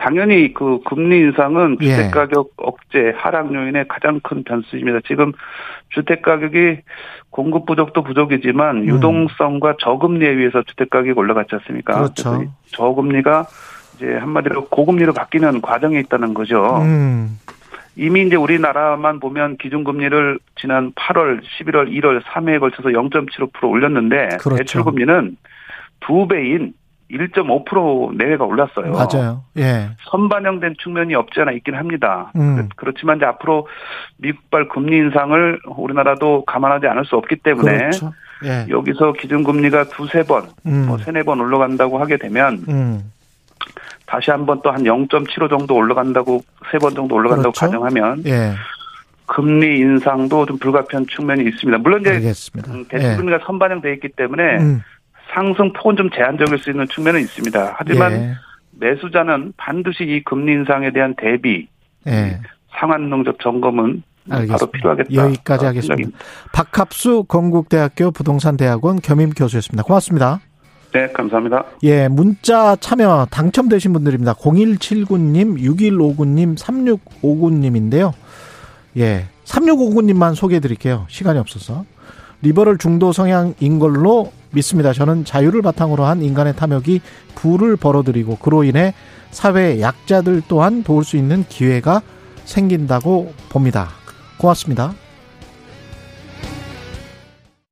당연히 그 금리 인상은 주택 가격 억제 하락 요인의 가장 큰 변수입니다. 지금 주택 가격이 공급 부족도 부족이지만 유동성과 저금리에 의해서 주택 가격이 올라갔지 않습니까? 그렇죠. 저금리가 이제 한마디로 고금리로 바뀌는 과정에 있다는 거죠. 이미 이제 우리나라만 보면 기준금리를 지난 8월, 11월, 1월 3회에 걸쳐서 0.75% 올렸는데 그렇죠. 대출금리는 2배인 1.5% 내외가 올랐어요. 맞아요. 예. 선반영된 측면이 없지 않아 있긴 합니다. 그렇지만 이제 앞으로 미국발 금리 인상을 우리나라도 감안하지 않을 수 없기 때문에 그렇죠. 예. 여기서 기준금리가 두세 번, 뭐 세네 번 올라간다고 하게 되면 다시 한 번 또 한 0.75 정도 올라간다고 세 번 정도 올라간다고 그렇죠? 가정하면 예. 금리 인상도 좀 불가피한 측면이 있습니다. 물론 이제 대출금리가 예. 선반영돼 있기 때문에 상승 폭은 좀 제한적일 수 있는 측면은 있습니다. 하지만 예. 매수자는 반드시 이 금리 인상에 대한 대비 예. 상환 능력 점검은 알겠습니다. 바로 필요하겠다. 여기까지 하겠습니다. 박합수 건국대학교 부동산대학원 겸임 교수였습니다. 고맙습니다. 네, 감사합니다. 예, 문자 참여 당첨되신 분들입니다. 0179님, 6159님, 3659님인데요. 예, 3659님만 소개해드릴게요. 시간이 없어서. 리버럴 중도 성향인 걸로 믿습니다. 저는 자유를 바탕으로 한 인간의 탐욕이 부를 벌어들이고 그로 인해 사회의 약자들 또한 도울 수 있는 기회가 생긴다고 봅니다. 고맙습니다.